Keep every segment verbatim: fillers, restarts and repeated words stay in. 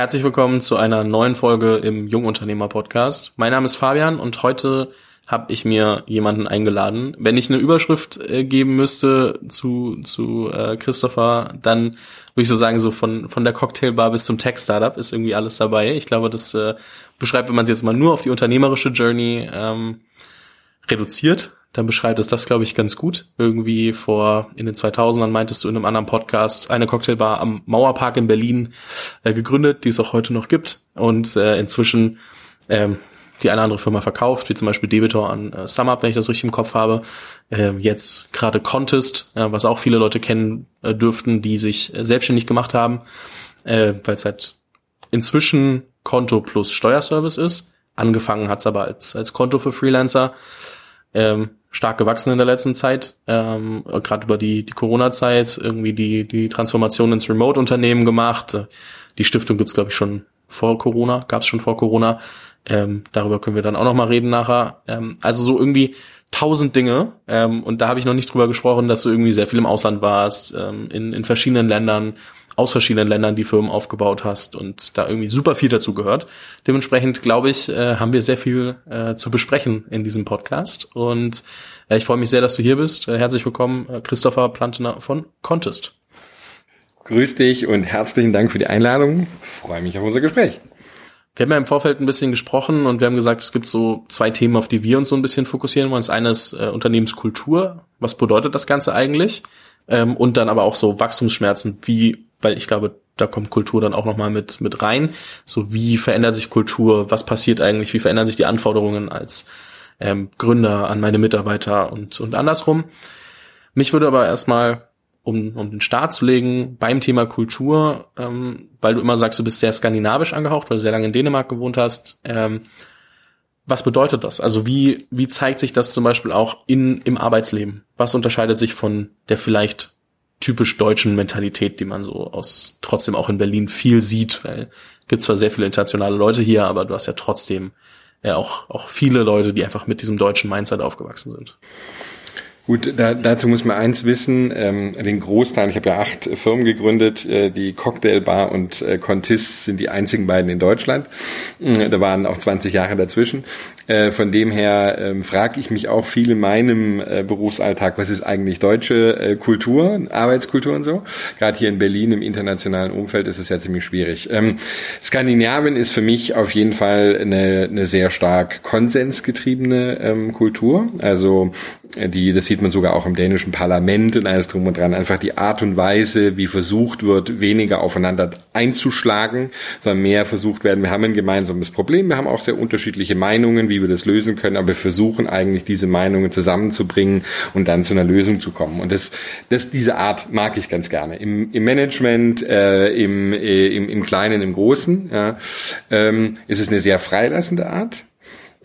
Herzlich willkommen zu einer neuen Folge im Jungunternehmer Podcast. Mein Name ist Fabian und heute habe ich mir jemanden eingeladen. Wenn ich eine Überschrift äh, geben müsste zu zu äh, Christopher, dann würde ich so sagen, so von von der Cocktailbar bis zum Tech-Startup ist irgendwie alles dabei. Ich glaube, das äh, beschreibt, wenn man es jetzt mal nur auf die unternehmerische Journey ähm, reduziert, dann beschreibt es das, glaube ich, ganz gut. Irgendwie vor in den zweitausendern meintest du in einem anderen Podcast, eine Cocktailbar am Mauerpark in Berlin äh, gegründet, die es auch heute noch gibt und äh, inzwischen ähm, die eine andere Firma verkauft, wie zum Beispiel Debitoor an äh, SumUp, wenn ich das richtig im Kopf habe. Äh, jetzt gerade Kontist, äh, was auch viele Leute kennen äh, dürften, die sich äh, selbstständig gemacht haben, äh, weil es halt inzwischen Konto plus Steuerservice ist. Angefangen hat es aber als als Konto für Freelancer. Ähm, stark gewachsen in der letzten Zeit, ähm, gerade über die die Corona-Zeit, irgendwie die die Transformation ins Remote-Unternehmen gemacht. Die Stiftung gibt's, glaube ich, schon vor Corona, gab's schon vor Corona. Ähm, darüber können wir dann auch nochmal reden nachher. Ähm, also so irgendwie tausend Dinge. Ähm, und da habe ich noch nicht drüber gesprochen, dass du irgendwie sehr viel im Ausland warst, ähm, in in verschiedenen Ländern, aus verschiedenen Ländern die Firmen aufgebaut hast und da irgendwie super viel dazu gehört. Dementsprechend, glaube ich, äh, haben wir sehr viel äh, zu besprechen in diesem Podcast. Und äh, ich freue mich sehr, dass du hier bist. Äh, herzlich willkommen, äh, Christopher Plantner von Kontist. Grüß dich und herzlichen Dank für die Einladung. Freue mich auf unser Gespräch. Wir haben ja im Vorfeld ein bisschen gesprochen und wir haben gesagt, es gibt so zwei Themen, auf die wir uns so ein bisschen fokussieren wollen. Das eine ist äh, Unternehmenskultur. Was bedeutet das Ganze eigentlich? Ähm, und dann aber auch so Wachstumsschmerzen, wie, weil ich glaube, da kommt Kultur dann auch nochmal mit mit rein. So, wie verändert sich Kultur? Was passiert eigentlich? Wie verändern sich die Anforderungen als ähm, Gründer an meine Mitarbeiter und und andersrum? Mich würde aber erstmal, um um den Start zu legen, beim Thema Kultur, ähm, weil du immer sagst, du bist sehr skandinavisch angehaucht, weil du sehr lange in Dänemark gewohnt hast. Ähm, was bedeutet das? Also wie wie zeigt sich das zum Beispiel auch in im Arbeitsleben? Was unterscheidet sich von der vielleicht typisch deutschen Mentalität, die man so aus trotzdem auch in Berlin viel sieht, weil es gibt zwar sehr viele internationale Leute hier, aber du hast ja trotzdem äh, auch auch viele Leute, die einfach mit diesem deutschen Mindset aufgewachsen sind. Gut, da, dazu muss man eins wissen, ähm, den Großteil, ich habe ja acht Firmen gegründet, äh, die Cocktailbar und äh, Kontist sind die einzigen beiden in Deutschland, äh, da waren auch zwanzig Jahre dazwischen, äh, von dem her äh, frage ich mich auch viel in meinem äh, Berufsalltag, was ist eigentlich deutsche äh, Kultur, Arbeitskultur und so, gerade hier in Berlin im internationalen Umfeld ist es ja ziemlich schwierig. Ähm, Skandinavien ist für mich auf jeden Fall eine, eine sehr stark konsensgetriebene ähm, Kultur, also die, das sieht man sogar auch im dänischen Parlament und alles drum und dran, einfach die Art und Weise, wie versucht wird, weniger aufeinander einzuschlagen, sondern mehr versucht werden, wir haben ein gemeinsames Problem, wir haben auch sehr unterschiedliche Meinungen, wie wir das lösen können, aber wir versuchen eigentlich, diese Meinungen zusammenzubringen und dann zu einer Lösung zu kommen. Und das, das diese Art mag ich ganz gerne. Im, im Management, äh, im, äh, im, im Kleinen, im Großen, ja, ähm, ist es eine sehr freilassende Art.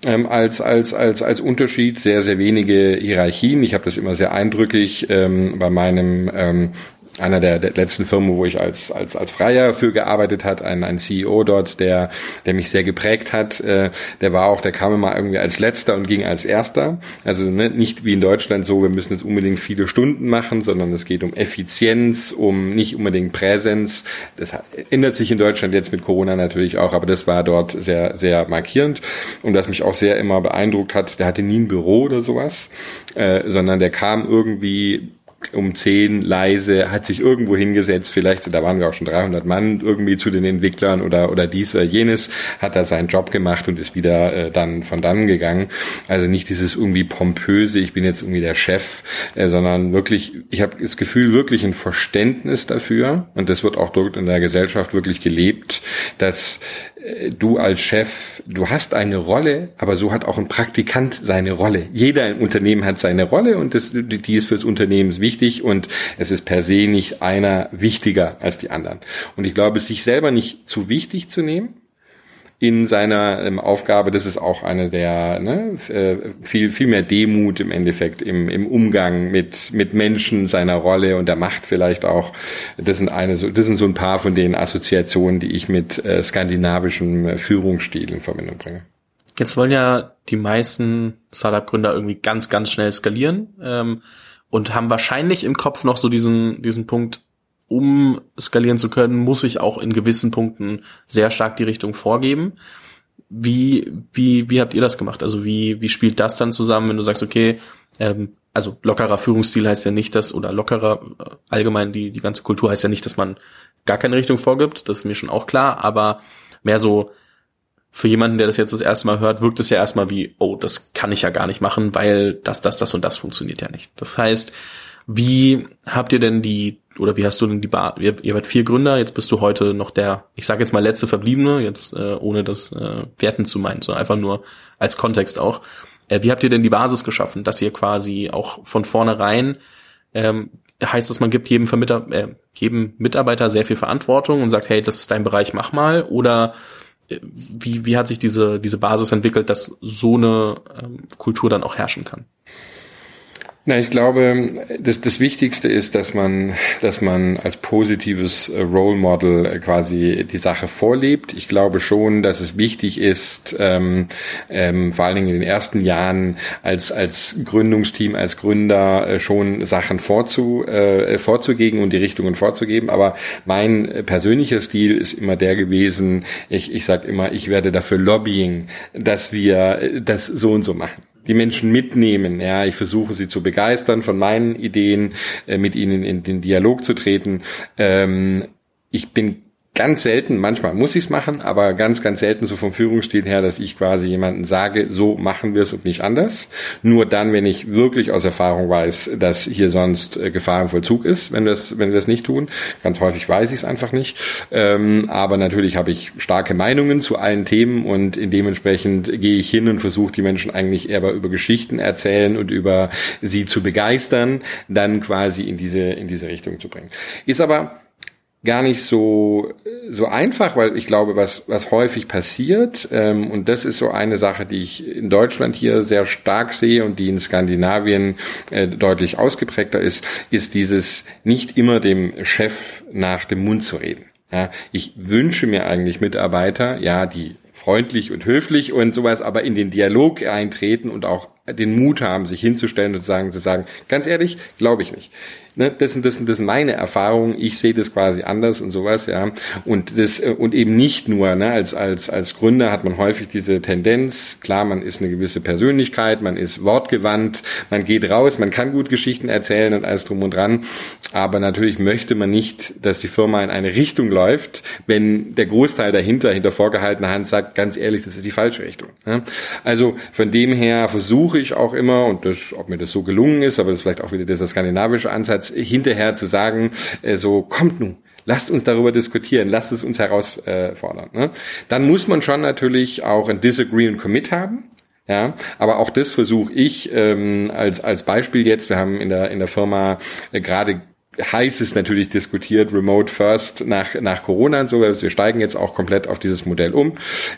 Ähm, als als als als Unterschied sehr sehr wenige Hierarchien. Ich habe das immer sehr eindrücklich ähm, bei meinem ähm, einer der, der letzten Firmen, wo ich als als als Freier für gearbeitet hat, ein ein C E O dort, der der mich sehr geprägt hat. Äh, der war auch, der kam immer irgendwie als Letzter und ging als Erster. Also ne, nicht wie in Deutschland so, wir müssen jetzt unbedingt viele Stunden machen, sondern es geht um Effizienz, um nicht unbedingt Präsenz. Das ändert sich in Deutschland jetzt mit Corona natürlich auch, aber das war dort sehr sehr markierend. Und was mich auch sehr immer beeindruckt hat, der hatte nie ein Büro oder sowas, äh, sondern der kam irgendwie um zehn, leise, hat sich irgendwo hingesetzt, vielleicht, da waren wir auch schon dreihundert Mann irgendwie zu den Entwicklern oder oder dies oder jenes, hat da seinen Job gemacht und ist wieder äh, dann von dann gegangen. Also nicht dieses irgendwie pompöse, ich bin jetzt irgendwie der Chef, äh, sondern wirklich, ich habe das Gefühl, wirklich ein Verständnis dafür, und das wird auch dort in der Gesellschaft wirklich gelebt, dass du als Chef, du hast eine Rolle, aber so hat auch ein Praktikant seine Rolle. Jeder im Unternehmen hat seine Rolle und das, die ist fürs Unternehmen wichtig und es ist per se nicht einer wichtiger als die anderen. Und ich glaube, sich selber nicht zu wichtig zu nehmen in seiner ähm, Aufgabe, das ist auch eine der, ne, viel viel mehr Demut im Endeffekt im im Umgang mit mit Menschen, seiner Rolle und der Macht vielleicht auch. Das sind eine so das sind so ein paar von den Assoziationen, die ich mit äh, skandinavischen Führungsstilen in Verbindung bringe. Jetzt wollen ja die meisten Startup-Gründer irgendwie ganz ganz schnell skalieren ähm, und haben wahrscheinlich im Kopf noch so diesen diesen Punkt, um skalieren zu können, muss ich auch in gewissen Punkten sehr stark die Richtung vorgeben. Wie, wie, wie habt ihr das gemacht? Also wie, wie spielt das dann zusammen, wenn du sagst, okay, ähm, also lockerer Führungsstil heißt ja nicht, dass, oder lockerer allgemein die, die ganze Kultur heißt ja nicht, dass man gar keine Richtung vorgibt, das ist mir schon auch klar, aber mehr so für jemanden, der das jetzt das erste Mal hört, wirkt es ja erstmal wie, oh, das kann ich ja gar nicht machen, weil das, das, das und das funktioniert ja nicht. Das heißt, wie habt ihr denn die, oder wie hast du denn die Bar, ihr, ihr wart vier Gründer, jetzt bist du heute noch der, ich sage jetzt mal letzte Verbliebene, jetzt äh, ohne das äh, werten zu meinen, sondern einfach nur als Kontext auch. Äh, wie habt ihr denn die Basis geschaffen, dass ihr quasi auch von vornherein, ähm, heißt das, man gibt jedem Vermitter, äh, jedem Mitarbeiter sehr viel Verantwortung und sagt, hey, das ist dein Bereich, mach mal, oder äh, wie, wie hat sich diese, diese Basis entwickelt, dass so eine ähm, Kultur dann auch herrschen kann? Na, ich glaube, das, das Wichtigste ist, dass man, dass man als positives Role Model quasi die Sache vorlebt. Ich glaube schon, dass es wichtig ist, ähm, ähm, vor allen Dingen in den ersten Jahren als als Gründungsteam, als Gründer äh, schon Sachen vorzu, äh, vorzugeben und die Richtungen vorzugeben. Aber mein persönlicher Stil ist immer der gewesen. Ich ich sage immer, ich werde dafür lobbying, dass wir das so und so machen. Die Menschen mitnehmen, ja, ich versuche sie zu begeistern von meinen Ideen, äh, mit ihnen in den Dialog zu treten. Ähm, ich bin ganz selten, manchmal muss ich es machen, aber ganz, ganz selten so vom Führungsstil her, dass ich quasi jemanden sage, so machen wir es und nicht anders. Nur dann, wenn ich wirklich aus Erfahrung weiß, dass hier sonst äh, Gefahrenvollzug ist, wenn wir es wenn wir es nicht tun. Ganz häufig weiß ich es einfach nicht. Ähm, aber natürlich habe ich starke Meinungen zu allen Themen und dementsprechend gehe ich hin und versuche die Menschen eigentlich eher über Geschichten erzählen und über sie zu begeistern, dann quasi in diese in diese Richtung zu bringen. Ist aber gar nicht so so einfach, weil ich glaube, was was häufig passiert, ähm, und das ist so eine Sache, die ich in Deutschland hier sehr stark sehe und die in Skandinavien äh, deutlich ausgeprägter ist, ist dieses nicht immer dem Chef nach dem Mund zu reden. Ja, ich wünsche mir eigentlich Mitarbeiter, ja, die freundlich und höflich und sowas, aber in den Dialog eintreten und auch den Mut haben, sich hinzustellen und zu sagen, zu sagen, ganz ehrlich, glaube ich nicht. Ne, das sind, das sind, das sind meine Erfahrungen. Ich sehe das quasi anders und sowas, ja. Und das, und eben nicht nur, ne, als, als, als Gründer hat man häufig diese Tendenz. Klar, man ist eine gewisse Persönlichkeit, man ist wortgewandt, man geht raus, man kann gut Geschichten erzählen und alles drum und dran. Aber natürlich möchte man nicht, dass die Firma in eine Richtung läuft, wenn der Großteil dahinter, hinter vorgehaltener Hand sagt, ganz ehrlich, das ist die falsche Richtung. Ne? Also, von dem her versuche ich auch immer, und das, ob mir das so gelungen ist, aber das ist vielleicht auch wieder dieser skandinavische Ansatz, hinterher zu sagen, so, kommt nun, lasst uns darüber diskutieren, lasst es uns herausfordern. Ne? Dann muss man schon natürlich auch ein Disagree und Commit haben. Ja, aber auch das versuche ich ähm, als als Beispiel jetzt. Wir haben in der in der Firma äh, gerade heiß ist natürlich diskutiert, Remote First nach nach Corona und so. Wir steigen jetzt auch komplett auf dieses Modell um.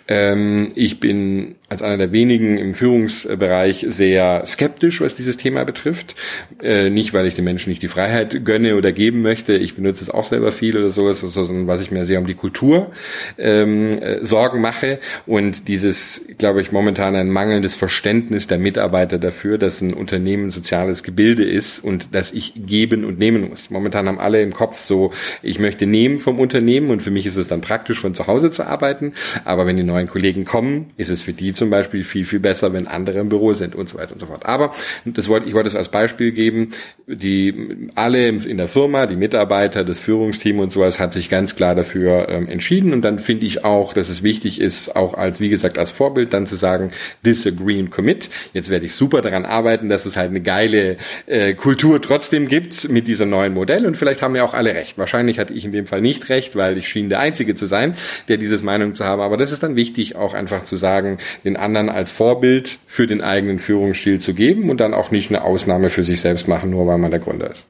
Ähm, ich bin als einer der wenigen im Führungsbereich sehr skeptisch, was dieses Thema betrifft. Äh, nicht, weil ich den Menschen nicht die Freiheit gönne oder geben möchte. Ich benutze es auch selber viel oder sowas, sondern was ich mir sehr um die Kultur ähm, äh, Sorgen mache. Und dieses, glaube ich, momentan ein mangelndes Verständnis der Mitarbeiter dafür, dass ein Unternehmen soziales Gebilde ist und dass ich geben und nehmen muss. Momentan haben alle im Kopf so, ich möchte nehmen vom Unternehmen und für mich ist es dann praktisch, von zu Hause zu arbeiten. Aber wenn die neuen Kollegen kommen, ist es für die zum Beispiel viel, viel besser, wenn andere im Büro sind und so weiter und so fort. Aber das wollte ich wollte es als Beispiel geben, die alle in der Firma, die Mitarbeiter, das Führungsteam und sowas hat sich ganz klar dafür ähm, entschieden und dann finde ich auch, dass es wichtig ist, auch als, wie gesagt, als Vorbild dann zu sagen, disagree and commit. Jetzt werde ich super daran arbeiten, dass es halt eine geile äh, Kultur trotzdem gibt mit diesem neuen Modell und vielleicht haben ja auch alle recht. Wahrscheinlich hatte ich in dem Fall nicht recht, weil ich schien der Einzige zu sein, der dieses Meinung zu haben, aber das ist dann wichtig, auch einfach zu sagen, den anderen als Vorbild für den eigenen Führungsstil zu geben und dann auch nicht eine Ausnahme für sich selbst machen, nur weil man der Gründer ist.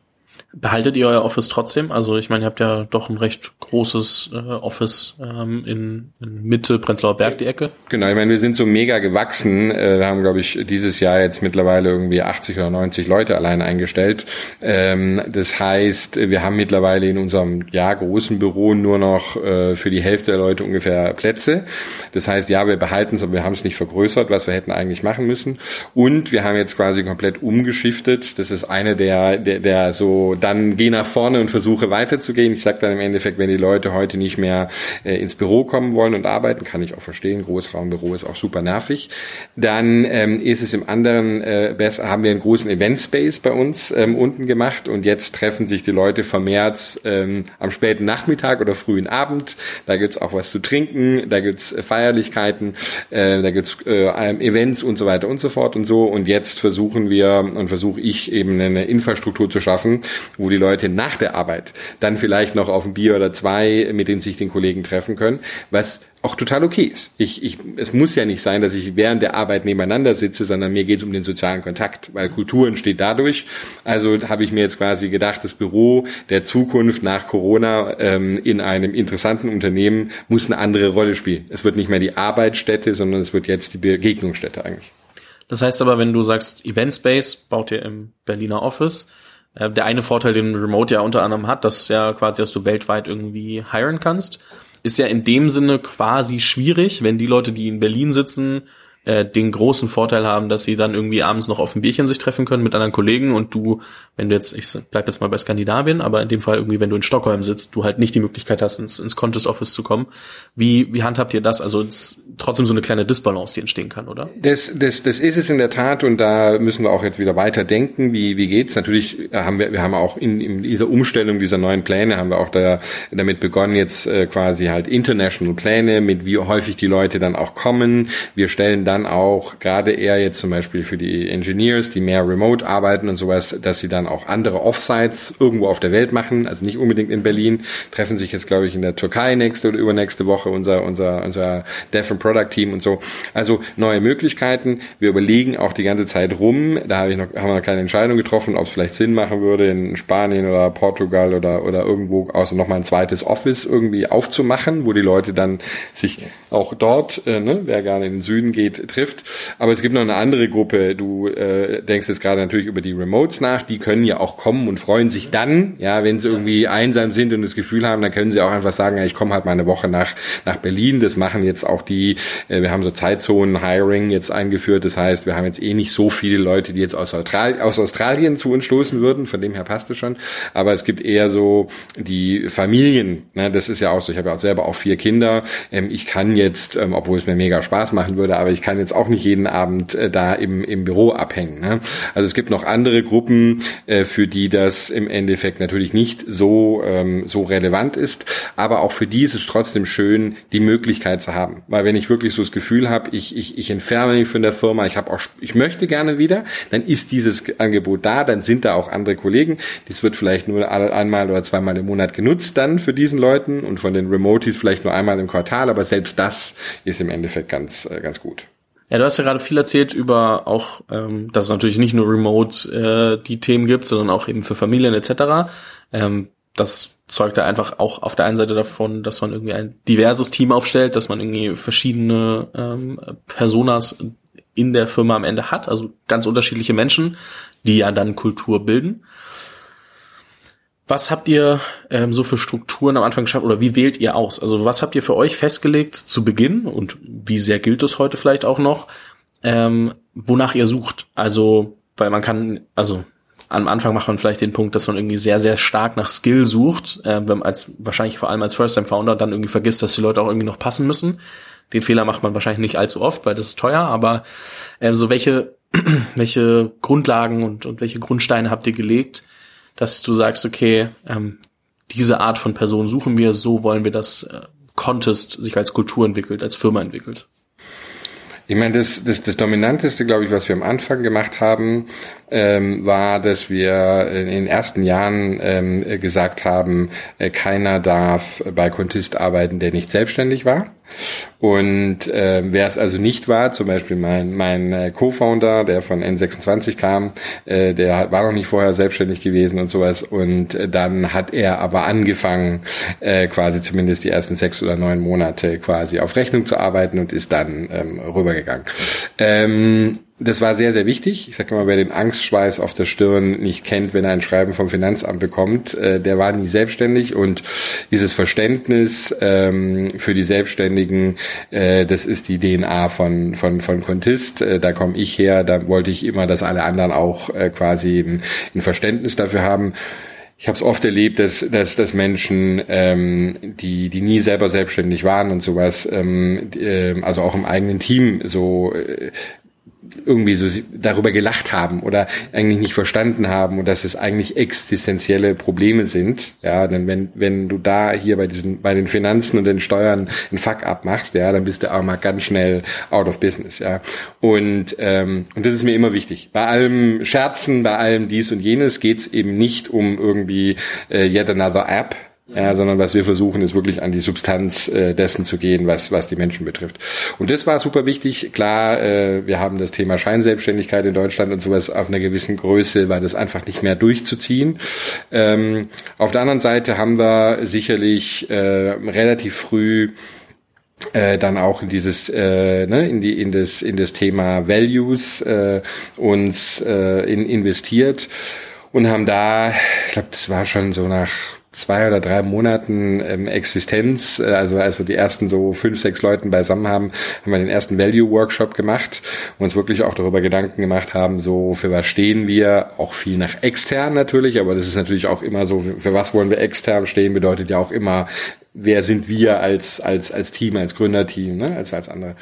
Behaltet ihr euer Office trotzdem? Also ich meine, ihr habt ja doch ein recht großes äh, Office ähm, in, in Mitte, Prenzlauer Berg, die Ecke. Genau, ich meine, wir sind so mega gewachsen. Äh, wir haben, glaube ich, dieses Jahr jetzt mittlerweile irgendwie achtzig oder neunzig Leute allein eingestellt. Ähm, das heißt, wir haben mittlerweile in unserem, ja, großen Büro nur noch äh, für die Hälfte der Leute ungefähr Plätze. Das heißt, ja, wir behalten es, aber wir haben es nicht vergrößert, was wir hätten eigentlich machen müssen. Und wir haben jetzt quasi komplett umgeschiftet. Das ist eine der, der, der so dann geh nach vorne und versuche weiterzugehen. Ich sage dann im Endeffekt, wenn die Leute heute nicht mehr äh, ins Büro kommen wollen und arbeiten, kann ich auch verstehen, Großraumbüro ist auch super nervig, dann ähm, ist es im anderen äh, besser, haben wir einen großen Event-Space bei uns ähm, unten gemacht und jetzt treffen sich die Leute vermehrt ähm, am späten Nachmittag oder frühen Abend. Da gibt's auch was zu trinken, da gibt's Feierlichkeiten, äh, da gibt's äh, Events und so weiter und so fort und so. Und jetzt versuchen wir und versuche ich eben eine Infrastruktur zu schaffen, wo die Leute nach der Arbeit dann vielleicht noch auf ein Bier oder zwei mit denen sich den Kollegen treffen können, was auch total okay ist. Ich, ich, es muss ja nicht sein, dass ich während der Arbeit nebeneinander sitze, sondern mir geht es um den sozialen Kontakt, weil Kultur entsteht dadurch. Also habe ich mir jetzt quasi gedacht, das Büro der Zukunft nach Corona ähm, in einem interessanten Unternehmen muss eine andere Rolle spielen. Es wird nicht mehr die Arbeitsstätte, sondern es wird jetzt die Begegnungsstätte eigentlich. Das heißt aber, wenn du sagst, Event Space baut ihr im Berliner Office, äh, der eine Vorteil, den Remote ja unter anderem hat, dass ja quasi, dass du weltweit irgendwie hiren kannst, ist ja in dem Sinne quasi schwierig, wenn die Leute, die in Berlin sitzen, äh, den großen Vorteil haben, dass sie dann irgendwie abends noch auf ein Bierchen sich treffen können mit anderen Kollegen und du, wenn du jetzt, ich bleib jetzt mal bei Skandinavien, aber in dem Fall irgendwie, wenn du in Stockholm sitzt, du halt nicht die Möglichkeit hast, ins, ins Kontist Office zu kommen. Wie, wie handhabt ihr das? Also es ist trotzdem so eine kleine Disbalance, die entstehen kann, oder? Das, das, das ist es in der Tat und da müssen wir auch jetzt wieder weiter denken. Wie, wie geht's? Natürlich haben wir, wir haben auch in, in dieser Umstellung dieser neuen Pläne, haben wir auch da, damit begonnen, jetzt quasi halt international Pläne, mit wie häufig die Leute dann auch kommen. Wir stellen dann auch gerade eher jetzt zum Beispiel für die Engineers, die mehr remote arbeiten und sowas, dass sie dann auch andere Offsites irgendwo auf der Welt machen, also nicht unbedingt in Berlin, treffen sich jetzt, glaube ich, in der Türkei nächste oder übernächste Woche unser unser unser Dev and Product Team und so. Also neue Möglichkeiten. Wir überlegen auch die ganze Zeit rum, da habe ich noch haben wir noch keine Entscheidung getroffen, ob es vielleicht Sinn machen würde, in Spanien oder Portugal oder oder irgendwo außer nochmal ein zweites Office irgendwie aufzumachen, wo die Leute dann sich auch dort, äh, ne, wer gerne in den Süden geht, trifft. Aber es gibt noch eine andere Gruppe. Du äh, denkst jetzt gerade natürlich über die Remotes nach, die können ja auch kommen und freuen sich dann, ja, wenn sie irgendwie einsam sind und das Gefühl haben, dann können sie auch einfach sagen, ja, ich komme halt mal eine Woche nach nach Berlin. Das machen jetzt auch die, äh, wir haben so Zeitzonen-Hiring jetzt eingeführt. Das heißt, wir haben jetzt eh nicht so viele Leute, die jetzt aus, Austral- aus Australien zu uns stoßen würden. Von dem her passt es schon. Aber es gibt eher so die Familien. Ne? Das ist ja auch so. Ich habe ja auch selber auch vier Kinder. Ähm, ich kann jetzt, ähm, obwohl es mir mega Spaß machen würde, aber ich kann jetzt auch nicht jeden Abend äh, da im, im Büro abhängen. Ne? Also es gibt noch andere Gruppen, für die das im Endeffekt natürlich nicht so ähm, so relevant ist, aber auch für die ist es trotzdem schön, die Möglichkeit zu haben, weil wenn ich wirklich so das Gefühl habe, ich ich ich entferne mich von der Firma, ich habe auch ich möchte gerne wieder, dann ist dieses Angebot da, dann sind da auch andere Kollegen, das wird vielleicht nur einmal oder zweimal im Monat genutzt dann für diesen Leuten und von den Remoties vielleicht nur einmal im Quartal, aber selbst das ist im Endeffekt ganz ganz gut. Ja, du hast ja gerade viel erzählt über auch, ähm, dass es natürlich nicht nur remote äh, die Themen gibt, sondern auch eben für Familien et cetera. Ähm, das zeugt ja einfach auch auf der einen Seite davon, dass man irgendwie ein diverses Team aufstellt, dass man irgendwie verschiedene ähm, Personas in der Firma am Ende hat, also ganz unterschiedliche Menschen, die ja dann Kultur bilden. Was habt ihr ähm, so für Strukturen am Anfang geschafft oder wie wählt ihr aus? Also was habt ihr für euch festgelegt zu Beginn und wie sehr gilt es heute vielleicht auch noch, ähm, wonach ihr sucht? Also, weil man kann, also am Anfang macht man vielleicht den Punkt, dass man irgendwie sehr, sehr stark nach Skill sucht, äh, wenn man als wahrscheinlich vor allem als First-Time-Founder dann irgendwie vergisst, dass die Leute auch irgendwie noch passen müssen. Den Fehler macht man wahrscheinlich nicht allzu oft, weil das ist teuer, aber ähm, so welche, welche Grundlagen und, und welche Grundsteine habt ihr gelegt, dass du sagst, okay, ähm, diese Art von Person suchen wir, so wollen wir, dass äh, Kontist sich als Kultur entwickelt, als Firma entwickelt. Ich meine, das, das, das Dominanteste, glaube ich, was wir am Anfang gemacht haben, ähm, war, dass wir in den ersten Jahren ähm, gesagt haben, äh, keiner darf bei Kontist arbeiten, der nicht selbstständig war. Und äh, wer es also nicht war, zum Beispiel mein mein äh, Co-Founder, der von N sechsundzwanzig kam, äh, der war noch nicht vorher selbstständig gewesen und sowas und äh, dann hat er aber angefangen, äh, quasi zumindest die ersten sechs oder neun Monate quasi auf Rechnung zu arbeiten und ist dann ähm, rübergegangen. Ähm, Das war sehr, sehr wichtig. Ich sage immer, wer den Angstschweiß auf der Stirn nicht kennt, wenn er ein Schreiben vom Finanzamt bekommt, äh, der war nie selbstständig. Und dieses Verständnis ähm, für die Selbstständigen, äh, das ist die D N A von von von Kontist. Äh, da komme ich her, da wollte ich immer, dass alle anderen auch äh, quasi ein, ein Verständnis dafür haben. Ich habe es oft erlebt, dass dass, dass Menschen, ähm, die die nie selber selbstständig waren und sowas, ähm, äh, also auch im eigenen Team so äh, irgendwie so darüber gelacht haben oder eigentlich nicht verstanden haben und dass es eigentlich existenzielle Probleme sind, ja, denn wenn wenn du da hier bei diesen bei den Finanzen und den Steuern ein Fuck-up machst, ja, dann bist du auch mal ganz schnell out of business, ja, und ähm, und das ist mir immer wichtig. Bei allem Scherzen, bei allem dies und jenes geht's eben nicht um irgendwie äh, yet another app. Ja, sondern was wir versuchen, ist wirklich an die Substanz äh, dessen zu gehen, was was die Menschen betrifft. Und das war super wichtig. Klar, äh, wir haben das Thema Scheinselbstständigkeit in Deutschland und sowas auf einer gewissen Größe, war das einfach nicht mehr durchzuziehen. Ähm, auf der anderen Seite haben wir sicherlich äh, relativ früh Äh, dann auch in dieses äh, ne, in die in das in das Thema Values äh, uns äh, in, investiert und haben da, ich glaube, das war schon so nach zwei oder drei Monaten ähm, Existenz, äh, also als wir die ersten so fünf, sechs Leuten beisammen haben, haben wir den ersten Value-Workshop gemacht und uns wirklich auch darüber Gedanken gemacht haben, so für was stehen wir, auch viel nach extern natürlich, aber das ist natürlich auch immer so, für, für was wollen wir extern stehen, bedeutet ja auch immer, wer sind wir als als als Team, als Gründerteam, ne, als als andere.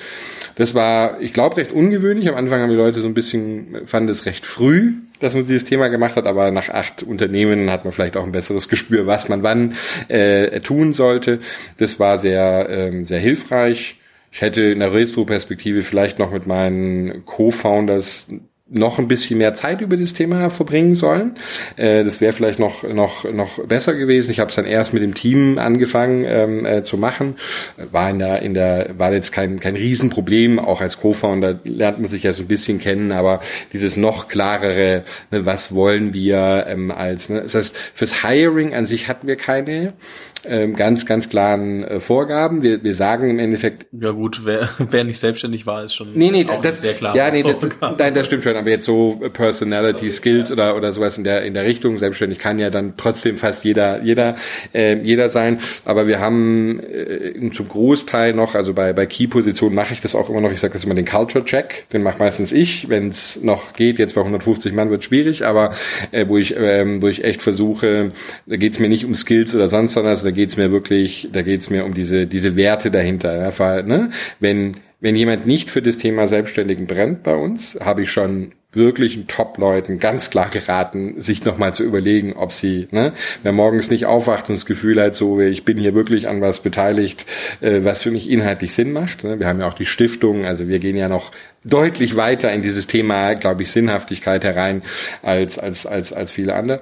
Das war, ich glaube, recht ungewöhnlich. Am Anfang haben die Leute so ein bisschen, fanden es recht früh, dass man dieses Thema gemacht hat, aber nach acht Unternehmen hat man vielleicht auch ein besseres Gespür, was man wann äh, tun sollte. Das war sehr ähm, sehr hilfreich. Ich hätte in der Retro-Perspektive vielleicht noch mit meinen Co-Founders noch ein bisschen mehr Zeit über dieses Thema verbringen sollen. Äh, das wäre vielleicht noch noch noch besser gewesen. Ich habe es dann erst mit dem Team angefangen ähm, äh, zu machen. War in der in der war jetzt kein kein Riesenproblem. Auch als Co-Founder lernt man sich ja so ein bisschen kennen. Aber dieses noch klarere, ne, was wollen wir ähm, als? Ne? Das heißt, fürs Hiring an sich hatten wir keine ähm, ganz ganz klaren äh, Vorgaben. Wir wir sagen im Endeffekt. Ja gut, wer wer nicht selbstständig war, ist schon nee, nee, auch das, nicht sehr klar. Ja nee, das, nein, das stimmt schon. Aber jetzt so Personality Skills oder oder sowas in der in der Richtung, selbstständig kann ja dann trotzdem fast jeder jeder äh, jeder sein, aber wir haben äh, zum Großteil noch, also bei bei Key Positionen mache ich das auch immer noch, ich sage das immer, den Culture Check, den mache meistens ich, wenn es noch geht, jetzt bei hundertfünfzig Mann wird schwierig, aber äh, wo ich äh, wo ich echt versuche, da geht's mir nicht um Skills oder sonst was, da geht's mir wirklich, da geht's mir um diese diese Werte dahinter, ja, weil, ne, wenn Wenn jemand nicht für das Thema Selbstständigen brennt bei uns, habe ich schon wirklichen Top-Leuten ganz klar geraten, sich nochmal zu überlegen, ob sie, ne, wer morgens nicht aufwacht und das Gefühl hat, so, ich bin hier wirklich an was beteiligt, äh, was für mich inhaltlich Sinn macht. Ne? Wir haben ja auch die Stiftung, also wir gehen ja noch deutlich weiter in dieses Thema, glaube ich, Sinnhaftigkeit herein als als als als viele andere.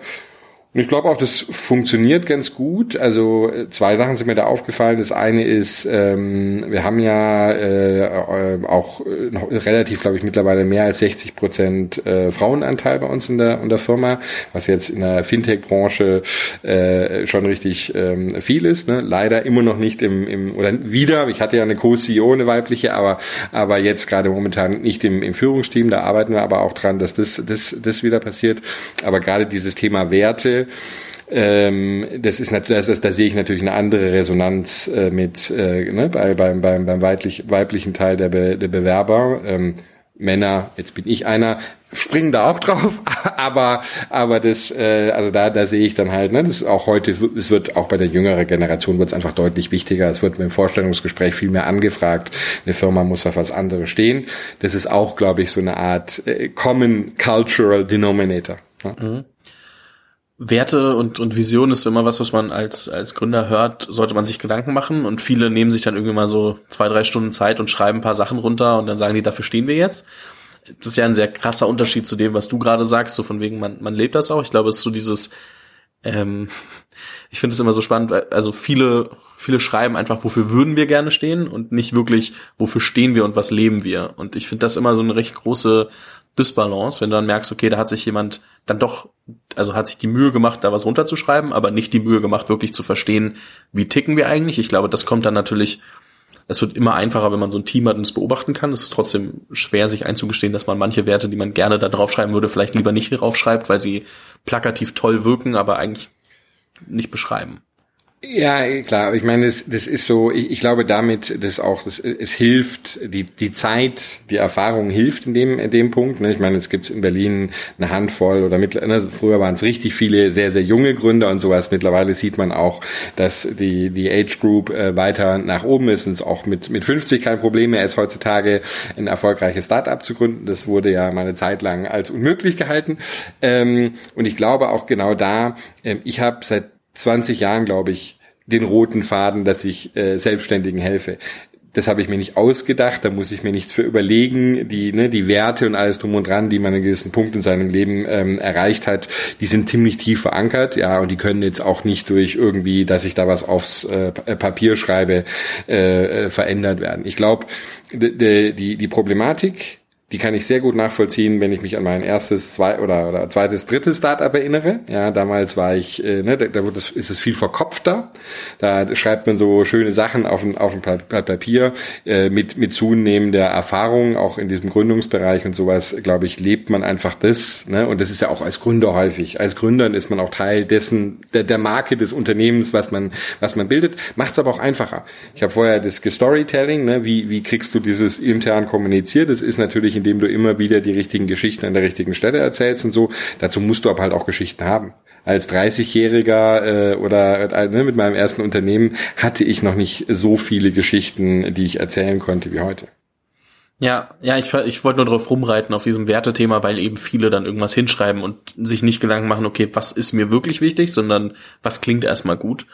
Und ich glaube auch, das funktioniert ganz gut. Also zwei Sachen sind mir da aufgefallen. Das eine ist, ähm, wir haben ja äh, auch noch relativ, glaube ich, mittlerweile mehr als sechzig Prozent äh, Frauenanteil bei uns in der, in der Firma, was jetzt in der Fintech-Branche äh, schon richtig ähm, viel ist. Ne? Leider immer noch nicht im, im oder wieder, ich hatte ja eine Co-C E O, eine weibliche, aber aber jetzt gerade momentan nicht im, im Führungsteam. Da arbeiten wir aber auch dran, dass das, das, das wieder passiert. Aber gerade dieses Thema Werte, Ähm, das ist natürlich, das, da sehe ich natürlich eine andere Resonanz äh, mit äh, ne, bei, beim beim beim weiblich, weiblichen Teil der, Be, der Bewerber. Ähm, Männer, jetzt bin ich einer, springen da auch drauf, aber aber das, äh, also da da sehe ich dann halt, ne, das auch heute, es wird auch bei der jüngeren Generation wird es einfach deutlich wichtiger. Es wird im Vorstellungsgespräch viel mehr angefragt. Eine Firma muss auf was anderes stehen. Das ist auch, glaube ich, so eine Art äh, Common Cultural Denominator. Ne? Mhm. Werte und, und Vision ist immer was, was man als, als Gründer hört, sollte man sich Gedanken machen, und viele nehmen sich dann irgendwie mal so zwei, drei Stunden Zeit und schreiben ein paar Sachen runter und dann sagen die, dafür stehen wir jetzt. Das ist ja ein sehr krasser Unterschied zu dem, was du gerade sagst, so von wegen, man, man lebt das auch. Ich glaube, es ist so dieses, ähm, ich finde es immer so spannend, also viele, viele schreiben einfach, wofür würden wir gerne stehen, und nicht wirklich, wofür stehen wir und was leben wir. Und ich finde das immer so eine recht große Dysbalance, wenn du dann merkst, okay, da hat sich jemand dann doch, also hat sich die Mühe gemacht, da was runterzuschreiben, aber nicht die Mühe gemacht, wirklich zu verstehen, wie ticken wir eigentlich. Ich glaube, das kommt dann natürlich, es wird immer einfacher, wenn man so ein Team hat und es beobachten kann. Es ist trotzdem schwer, sich einzugestehen, dass man manche Werte, die man gerne da draufschreiben würde, vielleicht lieber nicht draufschreibt, weil sie plakativ toll wirken, aber eigentlich nicht beschreiben. Ja, klar. Ich meine, das, das ist so, ich, ich glaube damit, dass auch, das, es hilft, die, die Zeit, die Erfahrung hilft in dem, in dem Punkt. Ne? Ich meine, es gibt in Berlin eine Handvoll oder mit, ne, früher waren es richtig viele sehr, sehr junge Gründer und sowas. Mittlerweile sieht man auch, dass die, die Age Group äh, weiter nach oben ist und es auch mit, mit fünfzig kein Problem mehr ist, heutzutage ein erfolgreiches Startup zu gründen. Das wurde ja mal eine Zeit lang als unmöglich gehalten. Ähm, und ich glaube auch genau da, äh, ich habe seit zwanzig Jahren, glaube ich, den roten Faden, dass ich äh, Selbstständigen helfe. Das habe ich mir nicht ausgedacht, da muss ich mir nichts für überlegen. Die, ne, die Werte und alles drum und dran, die man an gewissen Punkten in seinem Leben ähm, erreicht hat, die sind ziemlich tief verankert, ja, und die können jetzt auch nicht durch irgendwie, dass ich da was aufs äh, Papier schreibe, äh, äh, verändert werden. Ich glaube, die, die, die Problematik, die kann ich sehr gut nachvollziehen, wenn ich mich an mein erstes, zwei oder, oder zweites, drittes Startup erinnere. Ja, damals war ich, äh, ne, da, da wird das, ist es viel verkopfter. Da schreibt man so schöne Sachen auf ein, auf ein Papier. Äh, mit, mit zunehmender Erfahrung, auch in diesem Gründungsbereich und sowas, glaube ich, lebt man einfach das. Ne? Und das ist ja auch als Gründer häufig. Als Gründern ist man auch Teil dessen, der, der Marke des Unternehmens, was man, was man bildet. Macht's aber auch einfacher. Ich habe vorher das Storytelling, ne? Wie, wie kriegst du dieses intern kommuniziert? Das ist natürlich in indem du immer wieder die richtigen Geschichten an der richtigen Stelle erzählst und so. Dazu musst du aber halt auch Geschichten haben. Als dreißigjähriger äh, oder äh, mit meinem ersten Unternehmen hatte ich noch nicht so viele Geschichten, die ich erzählen konnte wie heute. Ja, ja, ich, ich wollte nur drauf rumreiten auf diesem Wertethema, weil eben viele dann irgendwas hinschreiben und sich nicht Gedanken machen, okay, was ist mir wirklich wichtig, sondern was klingt erstmal gut.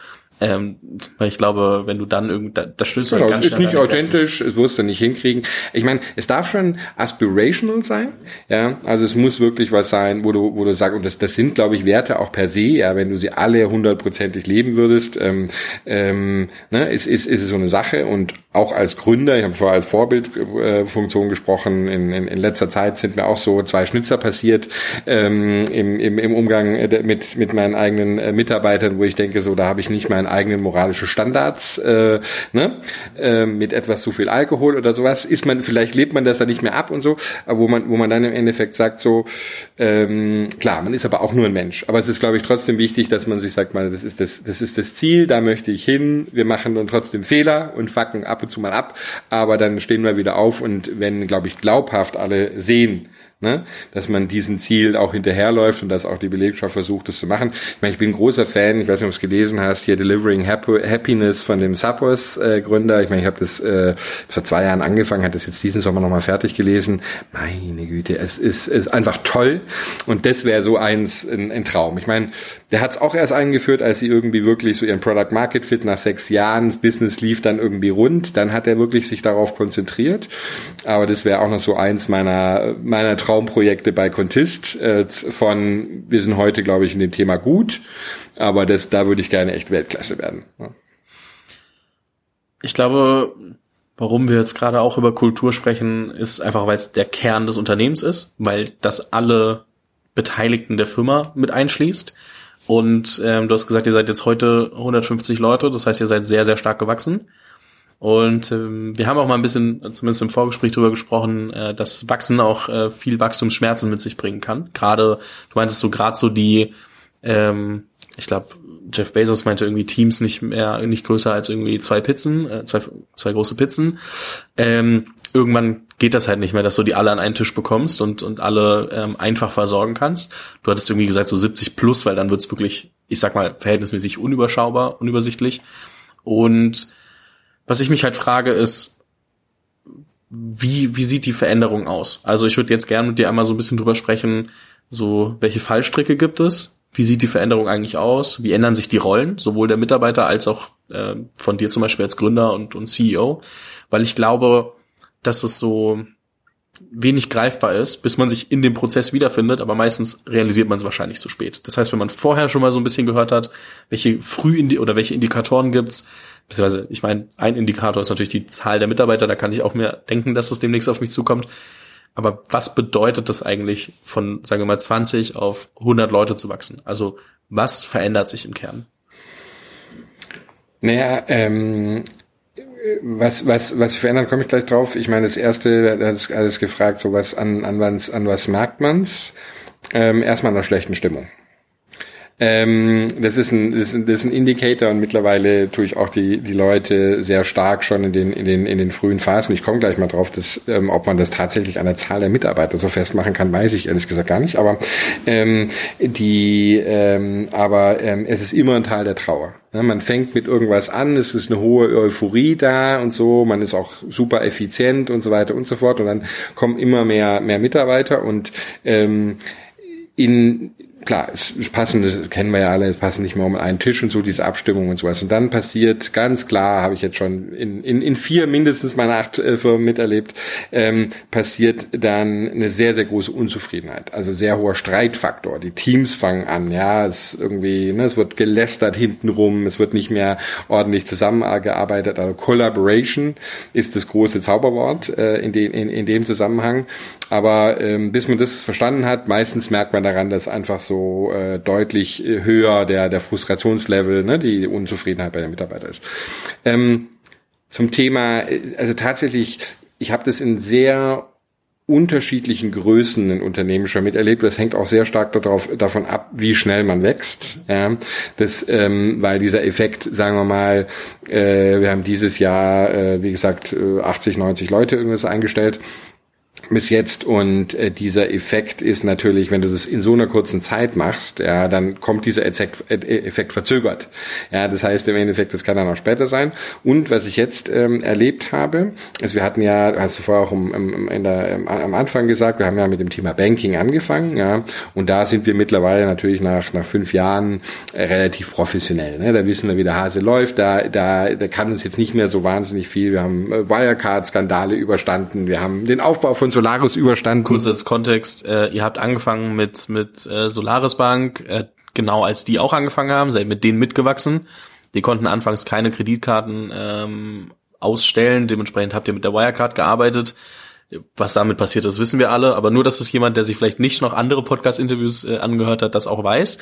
Ähm, weil ich glaube, wenn du dann irgendwie, da, da stößt du genau, ganz schnell. Genau, es ist nicht authentisch, es wirst du nicht hinkriegen. Ich meine, es darf schon aspirational sein, ja, also es muss wirklich was sein, wo du, wo du sagst, und das, das sind, glaube ich, Werte auch per se, ja, wenn du sie alle hundertprozentig leben würdest, ähm, ähm, ne, ist, ist, ist es so eine Sache und auch als Gründer, ich habe vorher als Vorbildfunktion äh, gesprochen, in, in, in letzter Zeit sind mir auch so zwei Schnitzer passiert, ähm, im, im, im Umgang äh, mit, mit meinen eigenen äh, Mitarbeitern, wo ich denke, so, da habe ich nicht meinen eigenen moralischen Standards, äh, ne, äh, mit etwas zu viel Alkohol oder sowas, ist man, vielleicht lebt man das dann nicht mehr ab und so, aber wo man, wo man dann im Endeffekt sagt so, ähm, klar, man ist aber auch nur ein Mensch, aber es ist, glaube ich, trotzdem wichtig, dass man sich sagt, mal, das ist das, das ist das Ziel, da möchte ich hin, wir machen dann trotzdem Fehler und fucken ab und zu mal ab, aber dann stehen wir wieder auf und wenn, glaube ich, glaubhaft alle sehen, ne, dass man diesen Ziel auch hinterherläuft und dass auch die Belegschaft versucht, das zu machen. Ich meine, ich bin ein großer Fan, ich weiß nicht, ob du es gelesen hast, hier Delivering Happiness von dem Zappos äh, Gründer. Ich meine, ich habe das äh, vor zwei Jahren angefangen, habe das jetzt diesen Sommer nochmal fertig gelesen. Meine Güte, es ist, ist einfach toll und das wäre so eins, ein, ein Traum. Ich meine, der hat es auch erst eingeführt, als sie irgendwie wirklich so ihren Product Market Fit nach sechs Jahren, das Business lief dann irgendwie rund, dann hat er wirklich sich darauf konzentriert, aber das wäre auch noch so eins meiner, meiner Traum Traumprojekte bei Kontist äh, von, wir sind heute, glaube ich, in dem Thema gut, aber das, da würde ich gerne echt Weltklasse werden. Ja. Ich glaube, warum wir jetzt gerade auch über Kultur sprechen, ist einfach, weil es der Kern des Unternehmens ist, weil das alle Beteiligten der Firma mit einschließt und ähm, du hast gesagt, ihr seid jetzt heute hundertfünfzig Leute, das heißt, ihr seid sehr, sehr stark gewachsen. Und ähm, wir haben auch mal ein bisschen, zumindest im Vorgespräch drüber gesprochen, äh, dass Wachsen auch äh, viel Wachstumsschmerzen mit sich bringen kann. Gerade, du meintest so gerade so die, ähm, ich glaube, Jeff Bezos meinte irgendwie Teams nicht mehr, nicht größer als irgendwie zwei Pizzen, äh, zwei zwei große Pizzen. Ähm, irgendwann geht das halt nicht mehr, dass du die alle an einen Tisch bekommst und und alle ähm, einfach versorgen kannst. Du hattest irgendwie gesagt so siebzig plus, weil dann wird's wirklich, ich sag mal, verhältnismäßig unüberschaubar, unübersichtlich. Und was ich mich halt frage ist, wie wie sieht die Veränderung aus? Also ich würde jetzt gerne mit dir einmal so ein bisschen drüber sprechen, so welche Fallstricke gibt es? Wie sieht die Veränderung eigentlich aus? Wie ändern sich die Rollen, sowohl der Mitarbeiter als auch äh, von dir zum Beispiel als Gründer und, und C E O? Weil ich glaube, dass es so wenig greifbar ist, bis man sich in dem Prozess wiederfindet, aber meistens realisiert man es wahrscheinlich zu spät. Das heißt, wenn man vorher schon mal so ein bisschen gehört hat, welche früh Indi- oder welche Indikatoren gibt's, beziehungsweise, ich meine, ein Indikator ist natürlich die Zahl der Mitarbeiter, da kann ich auch mir denken, dass das demnächst auf mich zukommt. Aber was bedeutet das eigentlich, von, sagen wir mal, zwanzig auf hundert Leute zu wachsen? Also, was verändert sich im Kern? Naja, ähm, Was, was, was verändert, komme ich gleich drauf. Ich meine, das erste, da hat alles gefragt, so was, an, an, an was merkt man's? Ähm, erstmal in einer schlechten Stimmung. Ähm, das ist ein, das ist, das ist ein Indicator, und mittlerweile tue ich auch die, die Leute sehr stark schon in den, in den, in den frühen Phasen. Ich komme gleich mal drauf, dass, ähm, ob man das tatsächlich an der Zahl der Mitarbeiter so festmachen kann, weiß ich ehrlich gesagt gar nicht. Aber, ähm, die, ähm, aber, ähm, es ist immer ein Teil der Trauer. Ja, man fängt mit irgendwas an, es ist eine hohe Euphorie da und so, man ist auch super effizient und so weiter und so fort, und dann kommen immer mehr, mehr Mitarbeiter und, ähm, in, Klar, es passen, das kennen wir ja alle, es passen nicht mehr um einen Tisch und so, diese Abstimmung und sowas. Und dann passiert, ganz klar, habe ich jetzt schon in in, in vier mindestens meiner acht äh, Firmen miterlebt, ähm, passiert dann eine sehr, sehr große Unzufriedenheit. Also sehr hoher Streitfaktor. Die Teams fangen an, ja, es irgendwie, ne, es wird gelästert hintenrum, es wird nicht mehr ordentlich zusammengearbeitet. Also Collaboration ist das große Zauberwort äh, in, den, in, in dem Zusammenhang. Aber ähm, bis man das verstanden hat, meistens merkt man daran, dass einfach so so äh, deutlich höher der der Frustrationslevel, ne, die Unzufriedenheit bei den Mitarbeitern ist. Ähm, zum Thema, also tatsächlich, ich habe das in sehr unterschiedlichen Größen in Unternehmen schon miterlebt. Das hängt auch sehr stark darauf, davon ab, wie schnell man wächst. Ja, das, ähm, weil dieser Effekt, sagen wir mal, äh, wir haben dieses Jahr, äh, wie gesagt, achtzig, neunzig Leute irgendwas eingestellt bis jetzt, und äh, dieser Effekt ist natürlich, wenn du das in so einer kurzen Zeit machst, ja, dann kommt dieser Effekt, Effekt verzögert. Ja, das heißt im Endeffekt, das kann dann auch später sein. Und was ich jetzt ähm, erlebt habe, also wir hatten ja, hast du vorher auch im, im, in der, im, am Anfang gesagt, wir haben ja mit dem Thema Banking angefangen, ja, und da sind wir mittlerweile natürlich nach nach fünf Jahren äh, relativ professionell. Ne? Da wissen wir, wie der Hase läuft, da da da kann uns jetzt nicht mehr so wahnsinnig viel. Wir haben äh, Wirecard-Skandale überstanden, wir haben den Aufbau von Solaris überstanden. Kurz als Kontext, äh, ihr habt angefangen mit mit äh, Solaris Bank, äh, genau als die auch angefangen haben, seid mit denen mitgewachsen. Die konnten anfangs keine Kreditkarten ähm, ausstellen, dementsprechend habt ihr mit der Wirecard gearbeitet. Was damit passiert ist, wissen wir alle, aber nur, dass es jemand, der sich vielleicht nicht noch andere Podcast-Interviews äh, angehört hat, das auch weiß.